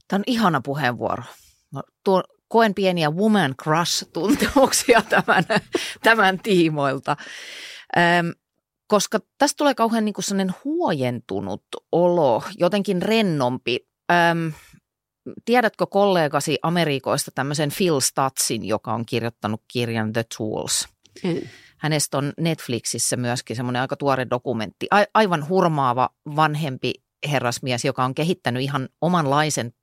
Tämä on ihana puheenvuoro. Tuo, koen pieniä woman crush-tuntemuksia tämän, tämän tiimoilta, Öm, koska tästä tulee kauhean niin kuin sellainen huojentunut olo, jotenkin rennompi. Öm, Tiedätkö kollegasi Amerikoista tämmöisen Phil Stutzin, joka on kirjoittanut kirjan The Tools? Mm. Hänestä on Netflixissä myöskin semmoinen aika tuore dokumentti. A- aivan hurmaava vanhempi herrasmies, joka on kehittänyt ihan omanlaisen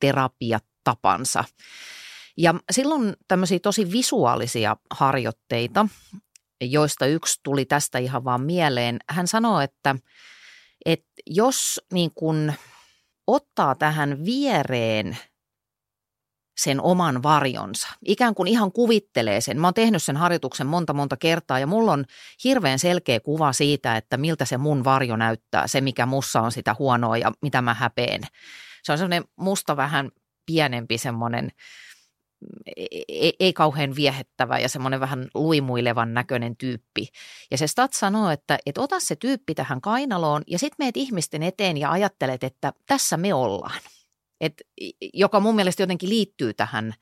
terapiatapansa. Ja silloin tämmöisiä tosi visuaalisia harjoitteita, joista yksi tuli tästä ihan vaan mieleen. Hän sanoo, että, että jos niin kuin ottaa tähän viereen sen oman varjonsa. Ikään kuin ihan kuvittelee sen. Mä oon tehnyt sen harjoituksen monta monta kertaa ja mulla on hirveän selkeä kuva siitä, että miltä se mun varjo näyttää. Se, mikä mussa on sitä huonoa ja mitä mä häpeen. Se on semmoinen musta vähän pienempi semmoinen, ei, ei kauhean viehettävä ja semmoinen vähän luimuilevan näköinen tyyppi. Ja se Stat sanoo, että et ota se tyyppi tähän kainaloon ja sit meet ihmisten eteen ja ajattelet, että tässä me ollaan. Et, joka mun mielestä jotenkin liittyy tähän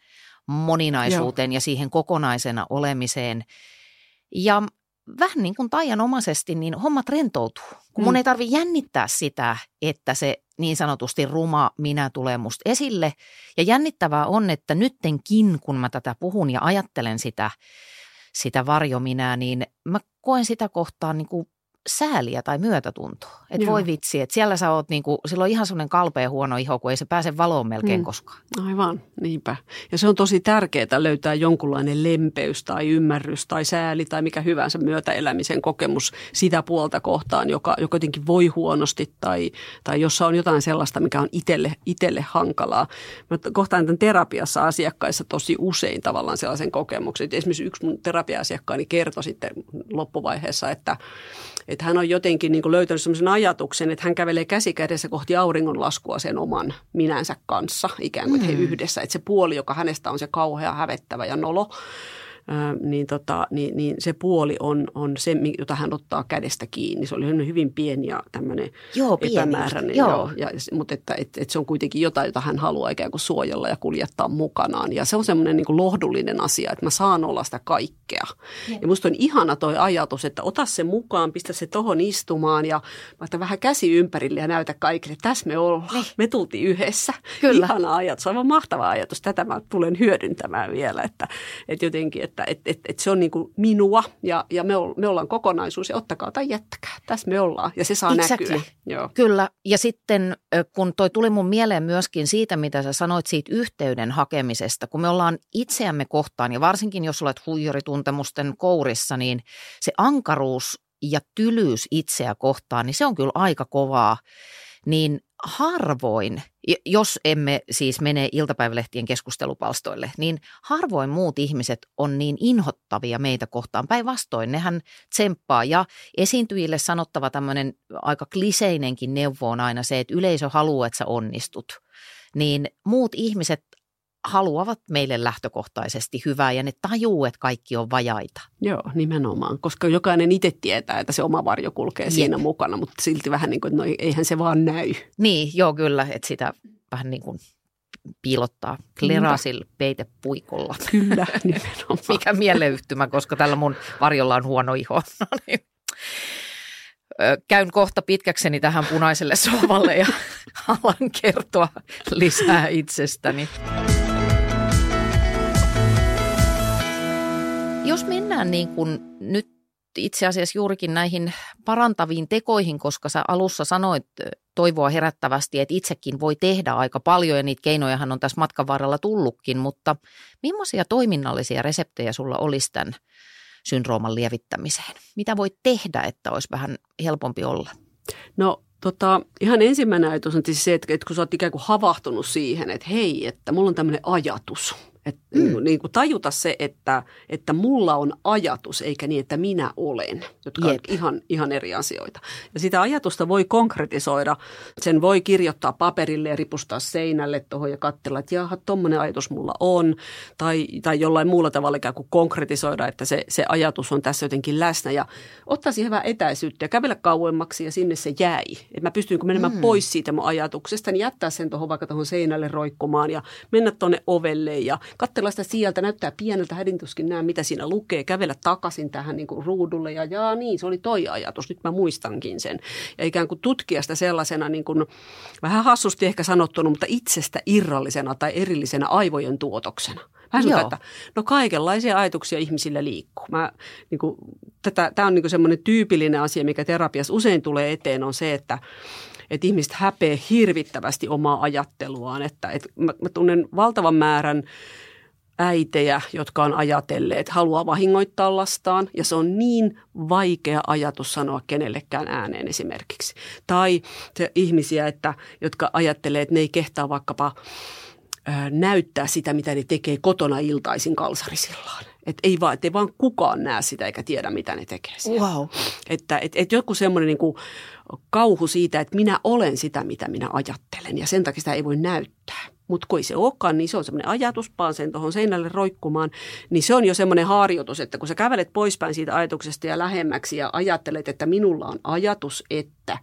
moninaisuuteen Joo. ja siihen kokonaisena olemiseen. Ja vähän niin kuin taianomaisesti, niin hommat rentoutuu. Kun mun mm. ei tarvitse jännittää sitä, että se niin sanotusti ruma minä tulee musta esille. Ja jännittävää on, että nyttenkin, kun mä tätä puhun ja ajattelen sitä, sitä varjominää, niin mä koen sitä kohtaan niin kuin sääliä tai myötätuntoa. Että voi vitsi, että siellä sä oot niin kuin, sillä on ihan semmoinen kalpea huono iho, kun ei se pääse valoon melkein mm. koskaan. Aivan, niinpä. Ja se on tosi tärkeää löytää jonkunlainen lempeys tai ymmärrys tai sääli tai mikä hyvänsä myötäelämisen kokemus sitä puolta kohtaan, joka, joka jotenkin voi huonosti tai, tai jossa on jotain sellaista, mikä on itselle, itselle hankalaa. Mä kohtaan tämän terapiassa asiakkaissa tosi usein tavallaan sellaisen kokemuksen. Et esimerkiksi yksi mun terapia-asiakkaani kertoi sitten loppuvaiheessa, että Että hän on jotenkin niin kuin löytänyt sellaisen ajatuksen, että hän kävelee käsi kädessä kohti auringonlaskua sen oman minänsä kanssa, ikään kuin mm. he yhdessä. Että se puoli, joka hänestä on se kauhea, hävettävä ja nolo, niin, tota, niin, niin se puoli on, on se, jota hän ottaa kädestä kiinni. Se oli hyvin pieni ja tämmöinen epämääräinen. Joo. Joo, ja, mutta että, että, että se on kuitenkin jotain, jota hän haluaa ikään kuin suojella ja kuljettaa mukanaan. Ja se on semmoinen niin kuin lohdullinen asia, että mä saan olla sitä kaikkea. Ja, ja musta on ihana toi ajatus, että ota se mukaan, pistä se tohon istumaan ja laita vähän käsi ympärille ja näytä kaikille, että tässä me ollaan. Ne. Me tultiin yhdessä. Kyllä. Ihana ajatus, aivan mahtava ajatus. Tätä mä tulen hyödyntämään vielä, että, että jotenkin, että Että et, et se on niin kuin minua ja, ja me, o, me ollaan kokonaisuus ja ottakaa tai jättäkää. Tässä me ollaan ja se saa exactly. näkyä. Joo. Kyllä ja sitten kun toi tuli mun mieleen myöskin siitä, mitä sä sanoit siitä yhteyden hakemisesta. Kun me ollaan itseämme kohtaan ja varsinkin jos olet huijarituntemusten kourissa, niin se ankaruus ja tylyys itseä kohtaan, niin se on kyllä aika kovaa. Niin harvoin, jos emme siis mene iltapäivälehtien keskustelupalstoille, niin harvoin muut ihmiset on niin inhottavia meitä kohtaan. Päinvastoin nehän tsemppaa ja esiintyjille sanottava tämmöinen aika kliseinenkin neuvo on aina se, että yleisö haluaa, että sä onnistut. Niin muut ihmiset haluavat meille lähtökohtaisesti hyvää ja ne tajuu, että kaikki on vajaita. Joo, nimenomaan, koska jokainen itse tietää, että se oma varjo kulkee Jep. siinä mukana, mutta silti vähän niin kuin, no eihän se vaan näy. Niin, joo kyllä, että sitä vähän niin kuin piilottaa klerasil peitepuikolla. Kyllä, nimenomaan. Mikä mieleyhtymä, koska tällä mun varjolla on huono iho. No niin. Käyn kohta pitkäkseni tähän punaiselle sohvalle ja alan kertoa lisää itsestäni. Jos mennään niin kuin nyt itse asiassa juurikin näihin parantaviin tekoihin, koska sä alussa sanoit toivoa herättävästi, että itsekin voi tehdä aika paljon ja niitä keinojahan on tässä matkan varrella tullutkin, mutta millaisia toiminnallisia reseptejä sulla olisi tämän syndrooman lievittämiseen? Mitä voi tehdä, että olisi vähän helpompi olla? No Tota, ihan ensimmäinen ajatus on tietysti se, että, että kun sä oot ikään kuin havahtunut siihen, että hei, että mulla on tämmöinen ajatus. Että mm. niin kuin, niin kuin tajuta se, että, että mulla on ajatus, eikä niin, että minä olen, jotka Jep. on ihan, ihan eri asioita. Ja sitä ajatusta voi konkretisoida. Sen voi kirjoittaa paperille ja ripustaa seinälle tuohon ja katsella, että jaha, tommoinen ajatus mulla on. Tai, tai jollain muulla tavalla ikään kuin konkretisoida, että se, se ajatus on tässä jotenkin läsnä. Ja ottaa siihen vähän etäisyyttä ja kävellä kauemmaksi ja sinne se jäi. Että mä pystyn menemään mm. pois siitä mun ajatuksesta, niin jättää sen tuohon vaikka tuohon seinälle roikkumaan ja mennä tuonne ovelle ja katsella sitä sieltä, näyttää pieneltä, hädintuskin näe, mitä siinä lukee, kävellä takaisin tähän niin kuin ruudulle ja jaa niin, se oli toi ajatus, nyt mä muistankin sen. Ja ikään kuin tutkia sitä sellaisena, niin kuin, vähän hassusti ehkä sanottuna, mutta itsestä irrallisena tai erillisenä aivojen tuotoksena. Vähän sanotaan, että no kaikenlaisia ajatuksia ihmisillä liikkuu. Mä, niin kuin, tätä, tämä on niin kuin semmoinen tyypillinen asia, mikä terapiassa usein tulee eteen, on se, että Että ihmiset häpeää hirvittävästi omaa ajatteluaan, että, että mä, mä tunnen valtavan määrän äitejä, jotka on ajatelleet, että haluaa vahingoittaa lastaan ja se on niin vaikea ajatus sanoa kenellekään ääneen esimerkiksi. Tai se ihmisiä, että, jotka ajattelee, että ne ei kehtaa vaikkapa näyttää sitä, mitä ne tekee kotona iltaisin kalsarisillaan. Että ei, et ei vaan kukaan näe sitä eikä tiedä, mitä ne tekee siellä. Wow. Että et, et joku semmoinen niinku kauhu siitä, että minä olen sitä, mitä minä ajattelen ja sen takia sitä ei voi näyttää. Mutta kun ei se olekaan, niin se on semmoinen ajatus, vaan sen tuohon seinälle roikkumaan, niin se on jo semmoinen harjoitus, että kun sä kävelet poispäin siitä ajatuksesta ja lähemmäksi ja ajattelet, että minulla on ajatus, että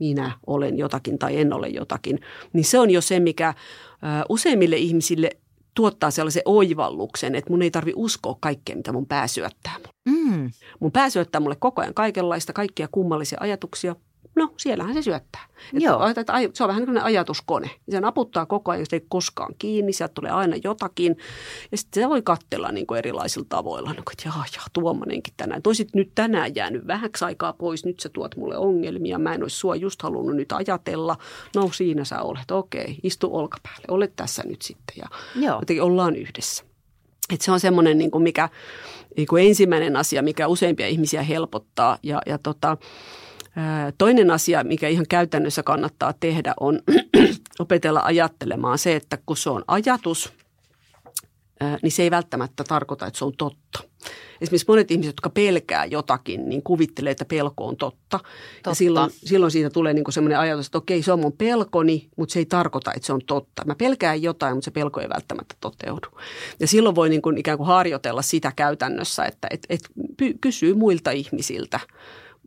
minä olen jotakin tai en ole jotakin, niin se on jo se, mikä useimmille ihmisille tuottaa sellaisen oivalluksen, että mun ei tarvi uskoa kaikkea, mitä mun pää syöttää mulle. Mm. Mun pää syöttää mulle koko ajan kaikenlaista, kaikkia kummallisia ajatuksia. No, siellähän se syöttää. Että, että, se on vähän niin kuin ajatuskone. Se naputtaa koko ajan, jos ei koskaan kiinni, sieltä tulee aina jotakin. Ja sitten se voi katsella niin kuin erilaisilla tavoilla. No, että jaa, jaa, tuommoinenkin tänään. Toisit nyt tänään jäänyt vähäksi aikaa pois, nyt sä tuot mulle ongelmia. Mä en olisi sua just halunnut nyt ajatella. No, siinä sä olet. Okei, istu olkapäälle. Olet tässä nyt sitten ja Joo. jotenkin ollaan yhdessä. Että se on semmoinen, niin kuin mikä niin kuin ensimmäinen asia, mikä useimpia ihmisiä helpottaa ja, ja tota... Toinen asia, mikä ihan käytännössä kannattaa tehdä, on opetella ajattelemaan se, että kun se on ajatus, niin se ei välttämättä tarkoita, että se on totta. Esimerkiksi monet ihmiset, jotka pelkää jotakin, niin kuvittelee, että pelko on totta. totta. Ja silloin, silloin siitä tulee niin kuin sellainen ajatus, että okei, se on mun pelkoni, mutta se ei tarkoita, että se on totta. Mä pelkään jotain, mutta se pelko ei välttämättä toteudu. Ja silloin voi niin kuin ikään kuin harjoitella sitä käytännössä, että et, et kysyy muilta ihmisiltä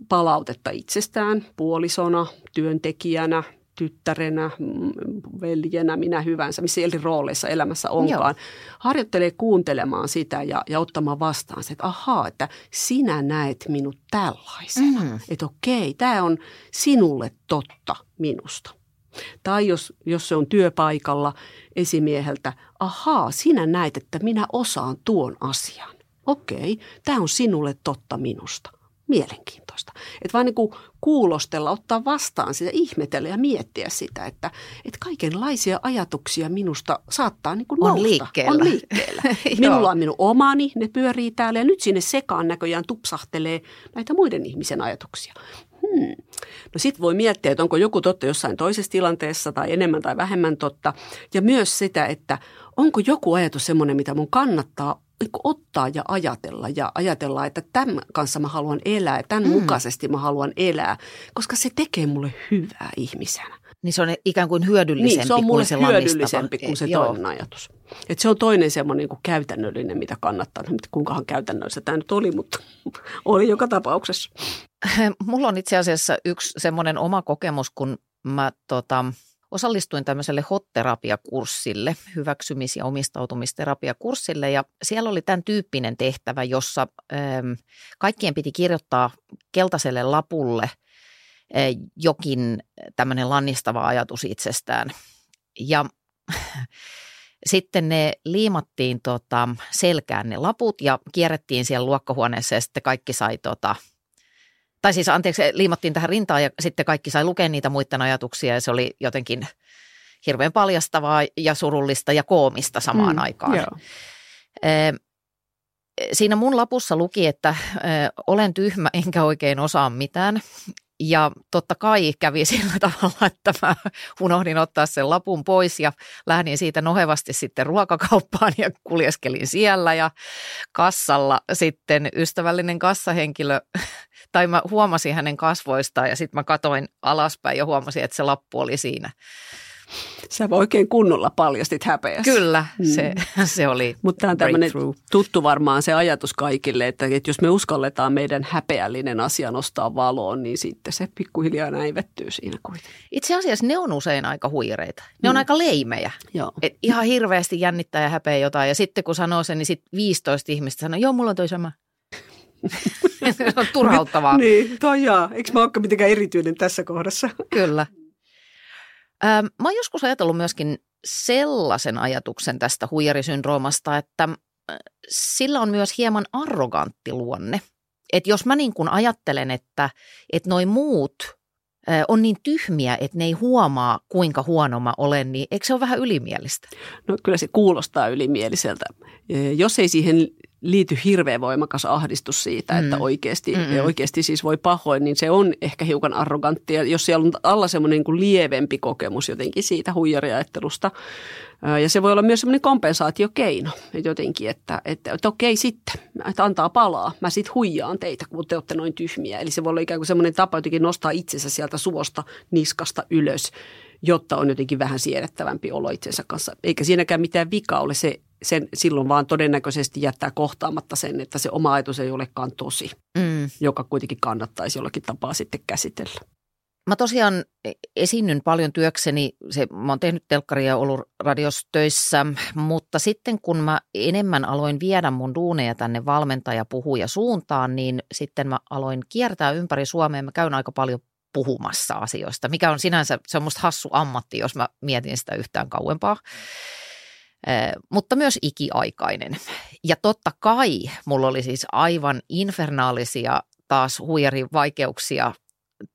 palautetta itsestään puolisona, työntekijänä, tyttärenä, veljenä, minä hyvänsä, missä eri rooleissa elämässä onkaan. Joo. Harjoittelee kuuntelemaan sitä ja, ja ottamaan vastaan se, että ahaa, että sinä näet minut tällaisena. Mm. Että okei, tämä on sinulle totta minusta. Tai jos, jos se on työpaikalla esimieheltä, ahaa, sinä näet, että minä osaan tuon asian. Okei, tämä on sinulle totta minusta. Mielenkiintoista. Että vaan niin kuin kuulostella, ottaa vastaan sitä, ihmetellä ja miettiä sitä, että, että kaikenlaisia ajatuksia minusta saattaa niin kuin nousta. On liikkeellä. On liikkeellä. Minulla on minun omani, ne pyörii täällä ja nyt sinne sekaan näköjään tupsahtelee näitä muiden ihmisen ajatuksia. Hmm. No sitten voi miettiä, että onko joku totta jossain toisessa tilanteessa tai enemmän tai vähemmän totta. Ja myös sitä, että onko joku ajatus semmoinen, mitä mun kannattaa ottaa ja ajatella ja ajatella, että tämän kanssa mä haluan elää ja tämän mm. mukaisesti mä haluan elää, koska se tekee mulle hyvää ihmisenä. Niin se on ikään kuin hyödyllisempi niin, se on kuin se hyödyllisempi kuin se joo. toinen ajatus. Et se on toinen semmoinen niin kuin käytännöllinen, mitä kannattaa. Kuinkahan käytännöllistä tämä nyt oli, mutta oli joka tapauksessa. Mulla on itse asiassa yksi semmoinen oma kokemus, kun mä tota, osallistuin tämmöiselle H O T-terapiakurssille, hyväksymis- ja omistautumisterapiakurssille, ja siellä oli tämän tyyppinen tehtävä, jossa ö, kaikkien piti kirjoittaa keltaiselle lapulle ö, jokin tämmöinen lannistava ajatus itsestään. Ja sitten ne liimattiin tota, selkään ne laput ja kierrettiin siellä luokkahuoneessa ja sitten kaikki sai tota, Tai siis anteeksi, liimattiin tähän rintaan ja sitten kaikki sai lukea niitä muiden ajatuksia ja se oli jotenkin hirveän paljastavaa ja surullista ja koomista samaan mm, aikaan. Joo. Siinä mun lapussa luki, että olen tyhmä enkä oikein osaa mitään Ja totta kai kävi sillä tavalla, että mä unohdin ottaa sen lapun pois ja lähdin siitä nohevasti sitten ruokakauppaan ja kuljeskelin siellä. Ja kassalla sitten ystävällinen kassahenkilö, tai mä huomasin hänen kasvoistaan ja sitten mä katoin alaspäin ja huomasin, että se lappu oli siinä. Sä oikein kunnolla paljastit häpeässä. Kyllä, se, mm. se oli. Mutta tämä on tämmöinen tuttu varmaan se ajatus kaikille, että, että jos me uskalletaan meidän häpeällinen asia nostaa valoon, niin sitten se pikkuhiljaa näivettyy siinä kuitenkin. Itse asiassa ne on usein aika huireita. Ne mm. on aika leimejä. Et ihan hirveästi jännittää ja häpeä jotain. Ja sitten kun sanoo sen, niin sitten viisitoista ihmistä sanoo, joo, mulla on toi sama. Se on turhauttavaa. Niin, toi jaa. Eikö mä olekaan mitenkään erityinen tässä kohdassa? Kyllä. Mä oon joskus ajatellut myöskin sellaisen ajatuksen tästä huijarisyndroomasta, että sillä on myös hieman arrogantti luonne. Että jos mä niin kuin ajattelen, että, että noi muut on niin tyhmiä, että ne ei huomaa, kuinka huono mä olen, niin eikö se ole vähän ylimielistä? No kyllä se kuulostaa ylimieliseltä. Jos ei siihen liity hirveän voimakas ahdistus siitä, että oikeasti, oikeasti siis voi pahoin, niin se on ehkä hiukan arroganttia. Jos siellä on alla semmoinen niin kuin lievempi kokemus jotenkin siitä huijariajattelusta. Ja se voi olla myös semmoinen kompensaatiokeino jotenkin, että, että, että okei sitten, että antaa palaa. Mä sitten huijaan teitä, kun te olette noin tyhmiä. Eli se voi olla ikään kuin semmoinen tapa jotenkin nostaa itsensä sieltä suosta niskasta ylös, jotta on jotenkin vähän siedettävämpi olo itsensä kanssa. Eikä siinäkään mitään vikaa ole se. Sen silloin vaan todennäköisesti jättää kohtaamatta sen, että se oma ajatus ei olekaan tosi, mm. joka kuitenkin kannattaisi jollakin tapaa sitten käsitellä. Mä tosiaan esiinnyn paljon työkseni. Se, mä oon tehnyt telkkaria ja ollut radiossa töissä, mutta sitten kun mä enemmän aloin viedä mun duuneja tänne valmentajapuhuja suuntaan, niin sitten mä aloin kiertää ympäri Suomea. Mä käyn aika paljon puhumassa asioista, mikä on sinänsä, se on musta hassu ammatti, jos mä mietin sitä yhtään kauempaa. Mutta myös ikiaikainen. Ja totta kai mulla oli siis aivan infernaalisia taas huijarin vaikeuksia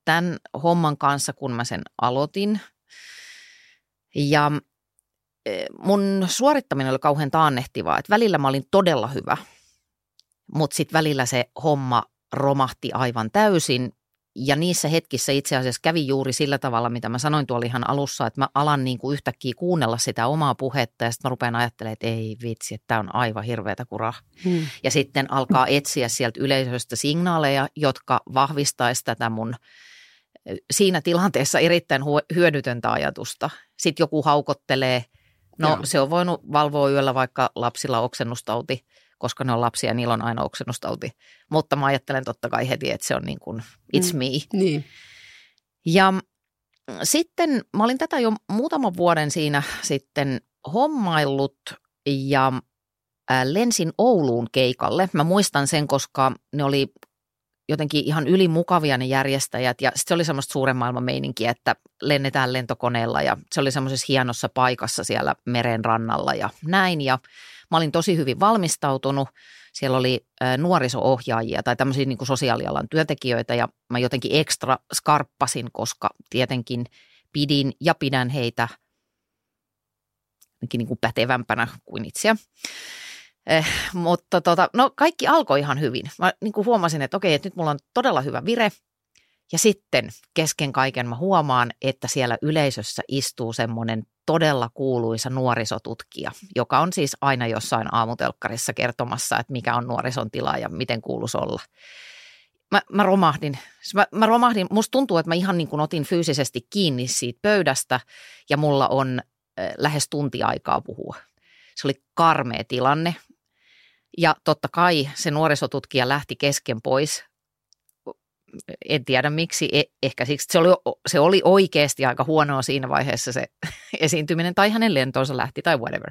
tämän homman kanssa, kun mä sen aloitin. Ja mun suorittaminen oli kauhean taannehtivaa, että välillä mä olin todella hyvä, mutta sitten välillä se homma romahti aivan täysin. Ja niissä hetkissä itse asiassa kävi juuri sillä tavalla, mitä mä sanoin tuolla ihan alussa, että mä alan niin kuin yhtäkkiä kuunnella sitä omaa puhetta ja sitten mä rupean ajattelemaan, että ei vitsi, että tää on aivan hirveätä kuraa. Hmm. Ja sitten alkaa etsiä sieltä yleisöstä signaaleja, jotka vahvistaisi tätä mun siinä tilanteessa erittäin hyödytöntä ajatusta. Sitten joku haukottelee, no Joo. se on voinut valvoa yöllä vaikka lapsilla oksennustauti, koska ne on lapsia ja niillä on aina oksennustauti. Mutta mä ajattelen totta kai heti, että se on niin kuin it's me. Mm, niin. Ja sitten mä olin tätä jo muutaman vuoden siinä sitten hommaillut ja lensin Ouluun keikalle. Mä muistan sen, koska ne oli jotenkin ihan ylimukavia ne järjestäjät ja sitten se oli semmoista suuren maailman meininkiä, että lennetään lentokoneella ja se oli semmoisessa hienossa paikassa siellä meren rannalla ja näin ja mä olin tosi hyvin valmistautunut. Siellä oli nuoriso-ohjaajia tai tämmöisiä niin kuin sosiaalialan työntekijöitä ja mä jotenkin ekstra skarppasin, koska tietenkin pidin ja pidän heitä niin kuin pätevämpänä kuin itseä. Eh, mutta tota, no kaikki alkoi ihan hyvin. Mä niin kuin huomasin, että okei, että nyt mulla on todella hyvä vire. Ja sitten kesken kaiken mä huomaan, että siellä yleisössä istuu semmoinen todella kuuluisa nuorisotutkija, joka on siis aina jossain aamutelkkarissa kertomassa, että mikä on nuorison tila ja miten kuuluisi olla. Mä, mä romahdin. Mä, mä romahdin. Musta tuntuu, että mä ihan niin kuin otin fyysisesti kiinni siitä pöydästä ja mulla on eh, lähes tunti aikaa puhua. Se oli karmea tilanne. Ja totta kai se nuorisotutkija lähti kesken pois. En tiedä miksi, e- ehkä siksi, se oli, se oli oikeasti aika huonoa siinä vaiheessa se esiintyminen tai hänen lentonsa lähti tai whatever.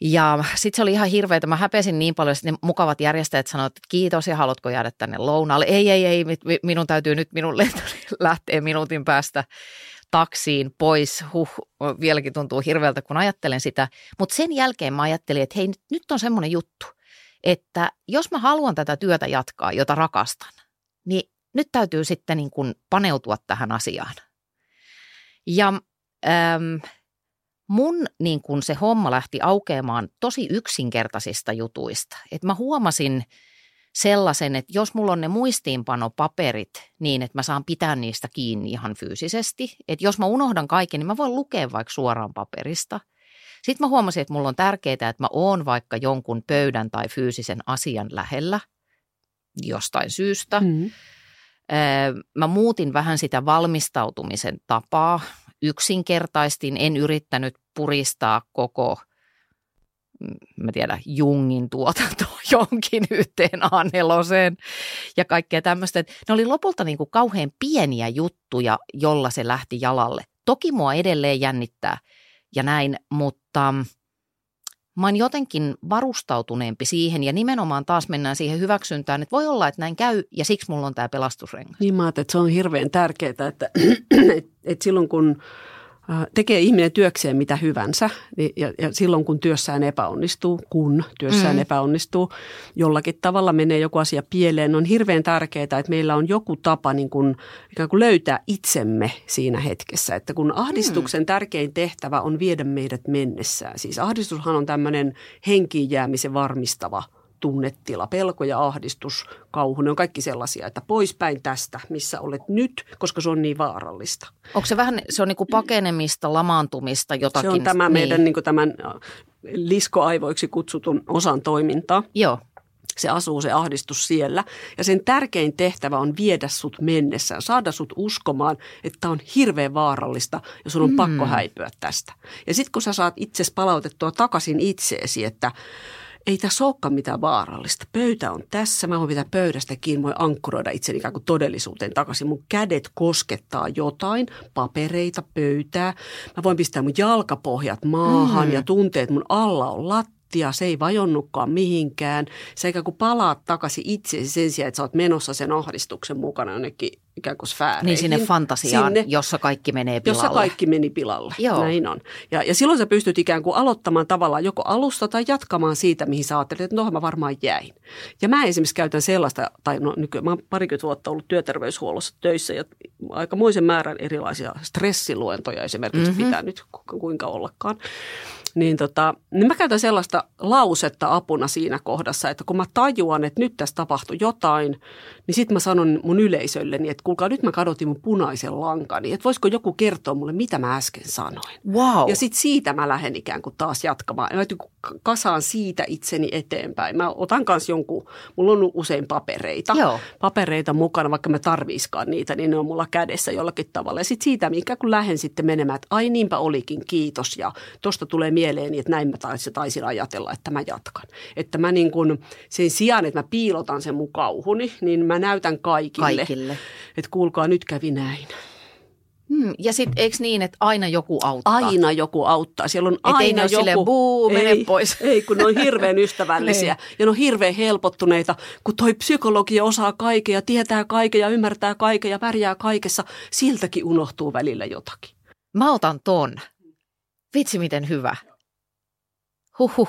Ja sitten se oli ihan hirveätä. Mä häpesin niin paljon, että ne mukavat järjestäjät sanoivat, että kiitos ja haluatko jäädä tänne lounaalle. Ei, ei, ei, minun täytyy nyt, minun lentoni lähtee minuutin päästä taksiin pois. Huh, vieläkin tuntuu hirveältä, kun ajattelen sitä. Mutta sen jälkeen mä ajattelin, että hei, nyt on semmoinen juttu, että jos mä haluan tätä työtä jatkaa, jota rakastan, niin nyt täytyy sitten niin kuin paneutua tähän asiaan. Ja äm, mun niin kuin se homma lähti aukeamaan tosi yksinkertaisista jutuista. Et mä huomasin sellaisen, että jos mulla on ne muistiinpanopaperit niin, että mä saan pitää niistä kiinni ihan fyysisesti, että jos mä unohdan kaiken, niin mä voin lukea vaikka suoraan paperista. Sitten mä huomasin, että mulla on tärkeää, että mä oon vaikka jonkun pöydän tai fyysisen asian lähellä jostain syystä. Mm-hmm. Mä muutin vähän sitä valmistautumisen tapaa, yksinkertaistin, en yrittänyt puristaa koko, mä tiedän, Jungin tuotantoa jonkin yhteen A neljään ja kaikkea tämmöistä. Ne oli lopulta niin kuin kauhean pieniä juttuja, jolla se lähti jalalle. Toki mua edelleen jännittää ja näin, mutta mä oon jotenkin varustautuneempi siihen ja nimenomaan taas mennään siihen hyväksyntään, että voi olla, että näin käy ja siksi mulla on tämä pelastusrengas. Niin mä ajattelin, että se on hirveän tärkeää, että, että silloin kun tekee ihminen työkseen mitä hyvänsä ja, ja silloin kun työssään epäonnistuu, kun työssään mm. epäonnistuu, jollakin tavalla menee joku asia pieleen, on hirveän tärkeää, että meillä on joku tapa niin kuin, ikään kuin löytää itsemme siinä hetkessä. Että kun ahdistuksen mm. tärkein tehtävä on viedä meidät mennessään. Siis ahdistushan on tämmöinen henkiin jäämisen varmistava tunnetila, pelko ja ahdistus, kauhu, ne on kaikki sellaisia, että poispäin tästä, missä olet nyt, koska se on niin vaarallista. Onko se vähän, se on niin kuin pakenemista, lamaantumista, jotakin? Se on tämä niin. meidän niin kuin tämän liskoaivoiksi kutsutun osan toimintaa. Joo. Se asuu, se ahdistus siellä ja sen tärkein tehtävä on viedä sut mennessään, saada sut uskomaan, että tämä on hirveän vaarallista ja sun on mm. pakko häipyä tästä. Ja sitten kun sä saat itsesi palautettua takaisin itseesi, että ei tässä olekaan mitään vaarallista. Pöytä on tässä. Mä voin pitää pöydästä kiinni. Mä voin ankkuroida itseni ikään kuin todellisuuteen takaisin. Mun kädet koskettaa jotain, papereita, pöytää. Mä voin pistää mun jalkapohjat maahan mm-hmm. ja tuntea, että mun alla on lattia. Se ei vajonnutkaan mihinkään. Sä ikään kuin palaat takaisin itseesi sen sijaan, että sä oot menossa sen ahdistuksen mukana jonnekin ikään kuin sfääreihin. Niin sinne fantasiaan, sinne, jossa kaikki menee pilalle. Jossa kaikki meni pilalle, Joo. näin on. Ja, ja silloin sä pystyt ikään kuin aloittamaan tavallaan joko alusta tai jatkamaan siitä, mihin sä ajattelet, että no mä varmaan jäin. Ja mä esimerkiksi käytän sellaista, tai no nykyään mä oon parikymmentä vuotta ollut työterveyshuollossa töissä ja aikamoisen määrän erilaisia stressiluentoja esimerkiksi mm-hmm. pitää nyt kuinka ollakaan. Niin, tota, niin mä käytän sellaista lausetta apuna siinä kohdassa, että kun mä tajuan, että nyt tässä tapahtui jotain, niin sit mä sanon mun yleisölleni, että kuulkaa, nyt mä kadotin mun punaisen lankani, että voisiko joku kertoa mulle, mitä mä äsken sanoin. Wow. Ja sitten siitä mä lähden ikään kuin taas jatkamaan. Mä kasaan siitä itseni eteenpäin. Mä otan kanssa jonkun, mulla on usein papereita. Joo. Papereita mukana, vaikka mä tarviiskaan niitä, niin ne on mulla kädessä jollakin tavalla. Ja sitten siitä mä ikään kuin lähden sitten menemään, että ai niinpä olikin, kiitos. Ja tosta tulee mieleeni, että näin mä taisin ajatella, että mä jatkan. Että mä niin kuin sen sijaan, että mä piilotan sen mun kauhuni, niin mä näytän kaikille. Kaikille. Että kuulkaa, nyt kävi näin. Hmm, ja sitten eikö niin, että aina joku auttaa? Aina joku auttaa. Siellä on aina ei ne joku. Ei silleen, buu, mene ei, pois. Ei, kun ne on hirveän ystävällisiä ja ne on hirveän helpottuneita, kun toi psykologia osaa kaiken ja tietää kaiken ja ymmärtää kaiken ja pärjää kaikessa. Siltäkin unohtuu välillä jotakin. Mä otan ton. Vitsi, miten hyvä. Huhhuh.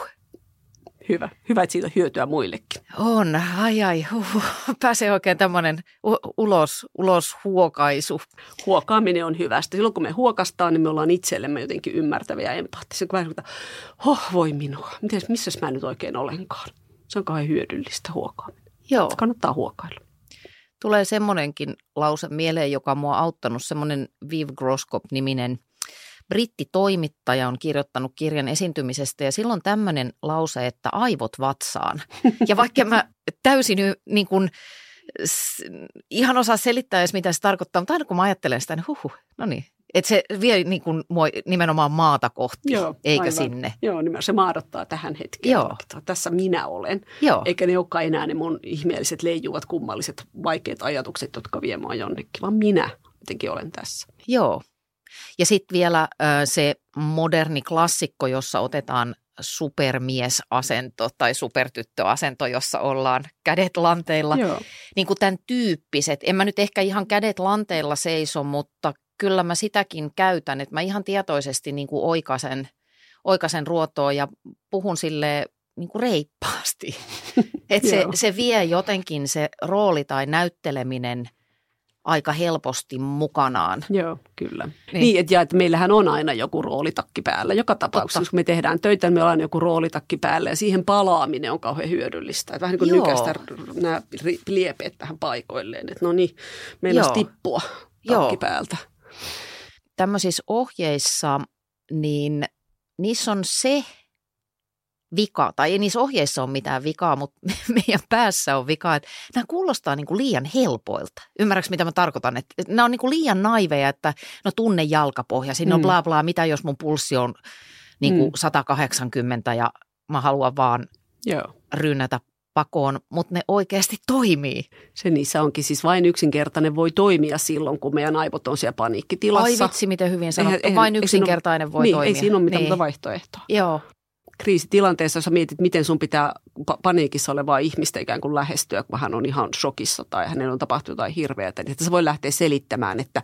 Hyvä. Hyvä, että siitä on hyötyä muillekin. On. Ai ai. Huh. Pääsee oikein tämmöinen u- ulos, ulos huokaisu. Huokaaminen on hyvästä. Silloin kun me huokastaan, niin me ollaan itsellemme jotenkin ymmärtäviä ja empaattisia. Kun mä hoh, voi minua. Mites, missäs mä nyt oikein olenkaan? Se on kauhean hyödyllistä huokaaminen. Joo. Kannattaa huokailla. Tulee semmoinenkin lause mieleen, joka on mua auttanut. Semmoinen Viv Groskop-niminen brittitoimittaja on kirjoittanut kirjan esiintymisestä ja silloin tämmöinen lause, että aivot vatsaan. Ja vaikka mä täysin niin kuin, ihan osaa selittää edes, mitä se tarkoittaa, mutta aina kun mä ajattelen sitä, niin huhuh, no niin. Että se vie niin kuin, nimenomaan maata kohti, Joo, eikä aivan. sinne. Joo, niin se maadattaa tähän hetkeen. Joo. Tässä minä olen, Joo. eikä ne olekaan enää ne mun ihmeelliset, leijuvat, kummalliset, vaikeat ajatukset, jotka vie mua jonnekin, vaan minä jotenkin olen tässä. Joo. Ja sitten vielä se moderni klassikko, jossa otetaan supermiesasento tai supertyttöasento, jossa ollaan kädet lanteilla. Joo. Niin kuin tämän tyyppiset. En mä nyt ehkä ihan kädet lanteilla seiso, mutta kyllä mä sitäkin käytän, että mä ihan tietoisesti niin kuin oikaisen, oikaisen ruotoon ja puhun silleen niin kuin reippaasti. Että se, se vie jotenkin se rooli tai näytteleminen aika helposti mukanaan. Joo, kyllä. Niin, niin et, ja että meillähän on aina joku roolitakki päällä. Joka tapauksessa, totta, kun me tehdään töitä, niin meillä on aina joku roolitakki päällä ja siihen palaaminen on kauhean hyödyllistä. Et vähän niin kuin nykäistä nämä liepeet tähän paikoilleen, että no niin, meillä on tippua takki päältä. Tämmöisissä ohjeissa, niin niissä on se vika, tai ei niissä ohjeissa ole mitään vikaa, mutta meidän päässä on vikaa, että nämä kuulostaa niin kuin liian helpoilta. Ymmärrätkö, mitä mä tarkoitan? Että nämä on niin kuin liian naiveja, että no tunne jalkapohja, siinä on mm. bla bla, mitä jos mun pulssi on niin kuin mm. sata kahdeksankymmentä ja mä haluan vaan Joo. rynnätä pakoon, mutta ne oikeasti toimii. Se niissä onkin. Siis vain yksinkertainen voi toimia silloin, kun meidän aivot on siellä paniikkitilassa. Ai vitsi, miten hyvin sanottu. Eihän, vain eihän, yksinkertainen on, voi niin, toimia. Ei siinä ole mitään niin. vaihtoehtoa. Joo. Kriisitilanteessa, jos mietit, miten sun pitää paniikissa olevaa ihmistä ikään kuin lähestyä, kun hän on ihan shokissa tai hänellä on tapahtunut jotain hirveätä, niin että sä voi lähteä selittämään, että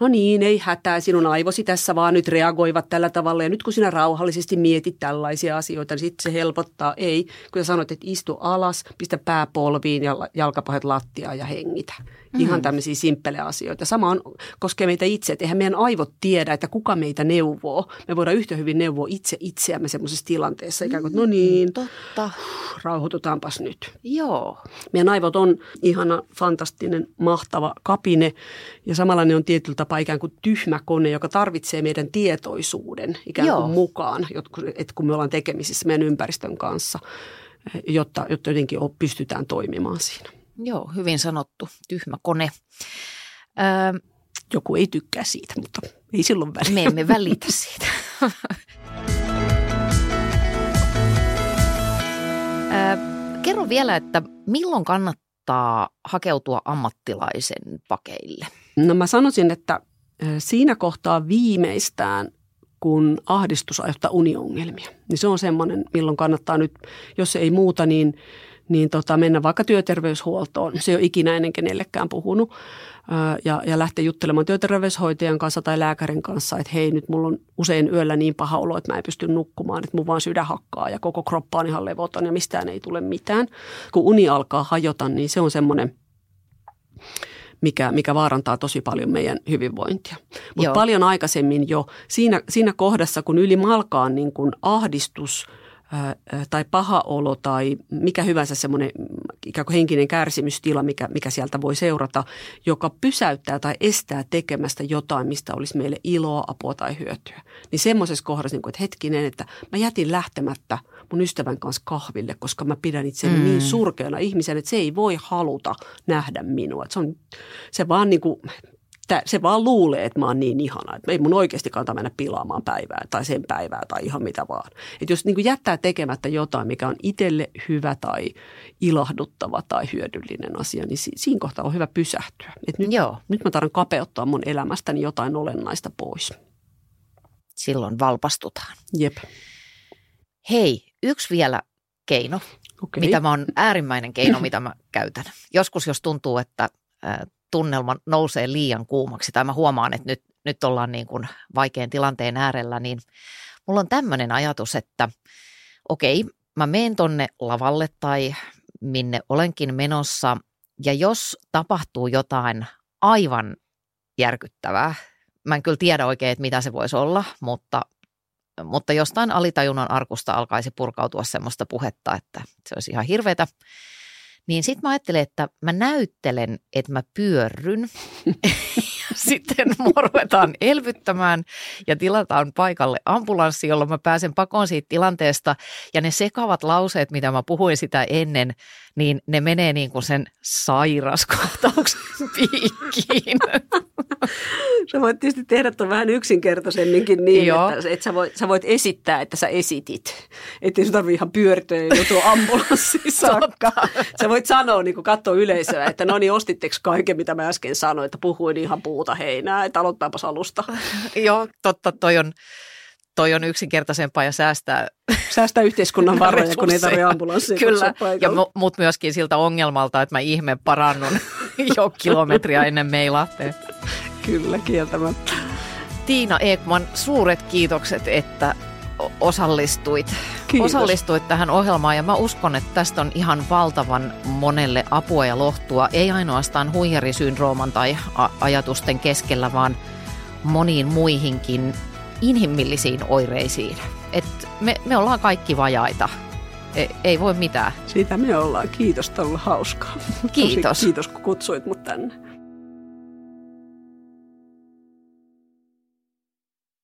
no niin, ei hätää, sinun aivosi tässä vaan nyt reagoivat tällä tavalla ja nyt kun sinä rauhallisesti mietit tällaisia asioita, niin sitten se helpottaa. Ei, kun sä sanot, että istu alas, pistä pää polviin ja jalkapohjat lattiaan ja hengitä. Mm-hmm. Ihan tämmöisiä simppelejä asioita. Sama on, koskee meitä itse, että eihän meidän aivot tiedä, että kuka meitä neuvoo. Me voidaan yhtä hyvin neuvoa itse itseämme semmoisessa tilanteessa, ikään kuin, no niin, totta, rauhoitutaanpas nyt. Joo. Meidän aivot on ihana, fantastinen, mahtava kapine ja samalla ne on tietyllä tapaa ikään kuin tyhmä kone, joka tarvitsee meidän tietoisuuden ikään kuin Joo. mukaan, että kun me ollaan tekemisissä meidän ympäristön kanssa, jotta, jotta jotenkin pystytään toimimaan siinä. Joo, hyvin sanottu. Tyhmä kone. Öö, Joku ei tykkää siitä, mutta ei silloin välitä. Me emme välitä siitä. öö, kerro vielä, että milloin kannattaa hakeutua ammattilaisen pakeille? No mä sanoisin, että siinä kohtaa viimeistään, kun ahdistus aiheuttaa uniongelmia. Niin se on semmoinen, milloin kannattaa nyt, jos ei muuta, niin niin tota, mennä vaikka työterveyshuoltoon. Se ei ole ikinä ennen kenellekään puhunut. Ja, ja lähteä juttelemaan työterveyshoitajan kanssa tai lääkärin kanssa, että hei, nyt mulla on usein yöllä niin paha olo, että mä en pysty nukkumaan, että mun vaan sydän hakkaa ja koko kroppa on ihan levoton ja mistään ei tule mitään. Kun uni alkaa hajota, niin se on semmoinen, mikä, mikä vaarantaa tosi paljon meidän hyvinvointia. Mutta paljon aikaisemmin jo siinä, siinä kohdassa, kun ylimalkaan niin kun ahdistus tai paha olo tai mikä hyvänsä semmoinen ikään kuin henkinen kärsimystila, mikä, mikä sieltä voi seurata, joka pysäyttää tai estää tekemästä jotain, mistä olisi meille iloa, apua tai hyötyä. Niin semmoisessa kohdassa, niin kuin, että hetkinen, että mä jätin lähtemättä mun ystävän kanssa kahville, koska mä pidän itseäni mm. niin surkeana ihmisenä, että se ei voi haluta nähdä minua. Että se on, se vaan niin kuin, se vaan luulee, että mä oon niin ihana, että ei mun oikeasti kannata mennä pilaamaan päivää tai sen päivää tai ihan mitä vaan. Että jos niin kuin jättää tekemättä jotain, mikä on itselle hyvä tai ilahduttava tai hyödyllinen asia, niin siinä kohtaa on hyvä pysähtyä. Että nyt, nyt mä tarvitsen kapeuttaa mun elämästäni jotain olennaista pois. Silloin valpastutaan. Jep. Hei, yksi vielä keino, okay. mitä mä oon äärimmäinen keino, mitä mä käytän. Joskus jos tuntuu, että äh, tunnelma nousee liian kuumaksi tai mä huomaan, että nyt, nyt ollaan niin kuin vaikean tilanteen äärellä, niin mulla on tämmöinen ajatus, että okei, mä menen tonne lavalle tai minne olenkin menossa ja jos tapahtuu jotain aivan järkyttävää, mä en kyllä tiedä oikein, että mitä se voisi olla, mutta, mutta jostain alitajunnan arkusta alkaisi purkautua semmoista puhetta, että se olisi ihan hirveätä. Niin sitten mä ajattelen, että mä näyttelen, että mä pyörryn ja sitten mua ruvetaan elvyttämään ja tilataan paikalle ambulanssi, jolloin mä pääsen pakoon siitä tilanteesta. Ja ne sekavat lauseet, mitä mä puhuin sitä ennen, niin ne menee niin kuin sen sairaskohtauksen piikkiin. Sä voit tietysti tehdä tuon vähän yksinkertaisemminkin niin, Joo. että et sä, voit, sä voit esittää, että sä esitit. Että ei sun tarvitse ihan pyörtyä ja joutua ambulanssiin saakka. Sä voit sanoa, niin kun katsoo yleisöä, että no niin, ostitteko kaiken, mitä mä äsken sanoin, että puhuin ihan puuta heinää, että aloittaapas alusta. Joo, totta, toi on, toi on yksinkertaisempaa ja säästää. Säästää yhteiskunnan varoja, kun ei tarvitse ambulanssia. Kyllä, ja mu- mut myöskin siltä ongelmalta, että mä ihme parannun jo kilometriä ennen Meilahteen. Kyllä, kieltämättä. Tiina Ekman, suuret kiitokset, että osallistuit. Kiitos. Osallistuit tähän ohjelmaan, ja mä uskon, että tästä on ihan valtavan monelle apua ja lohtua, ei ainoastaan huijarisyndrooman tai a- ajatusten keskellä, vaan moniin muihinkin inhimillisiin oireisiin. Et me, me ollaan kaikki vajaita. Ei, ei voi mitään. Siitä me ollaan. Kiitos, tämä on ollut hauskaa. Kiitos. Tosi, kiitos, kun kutsuit mut tänne.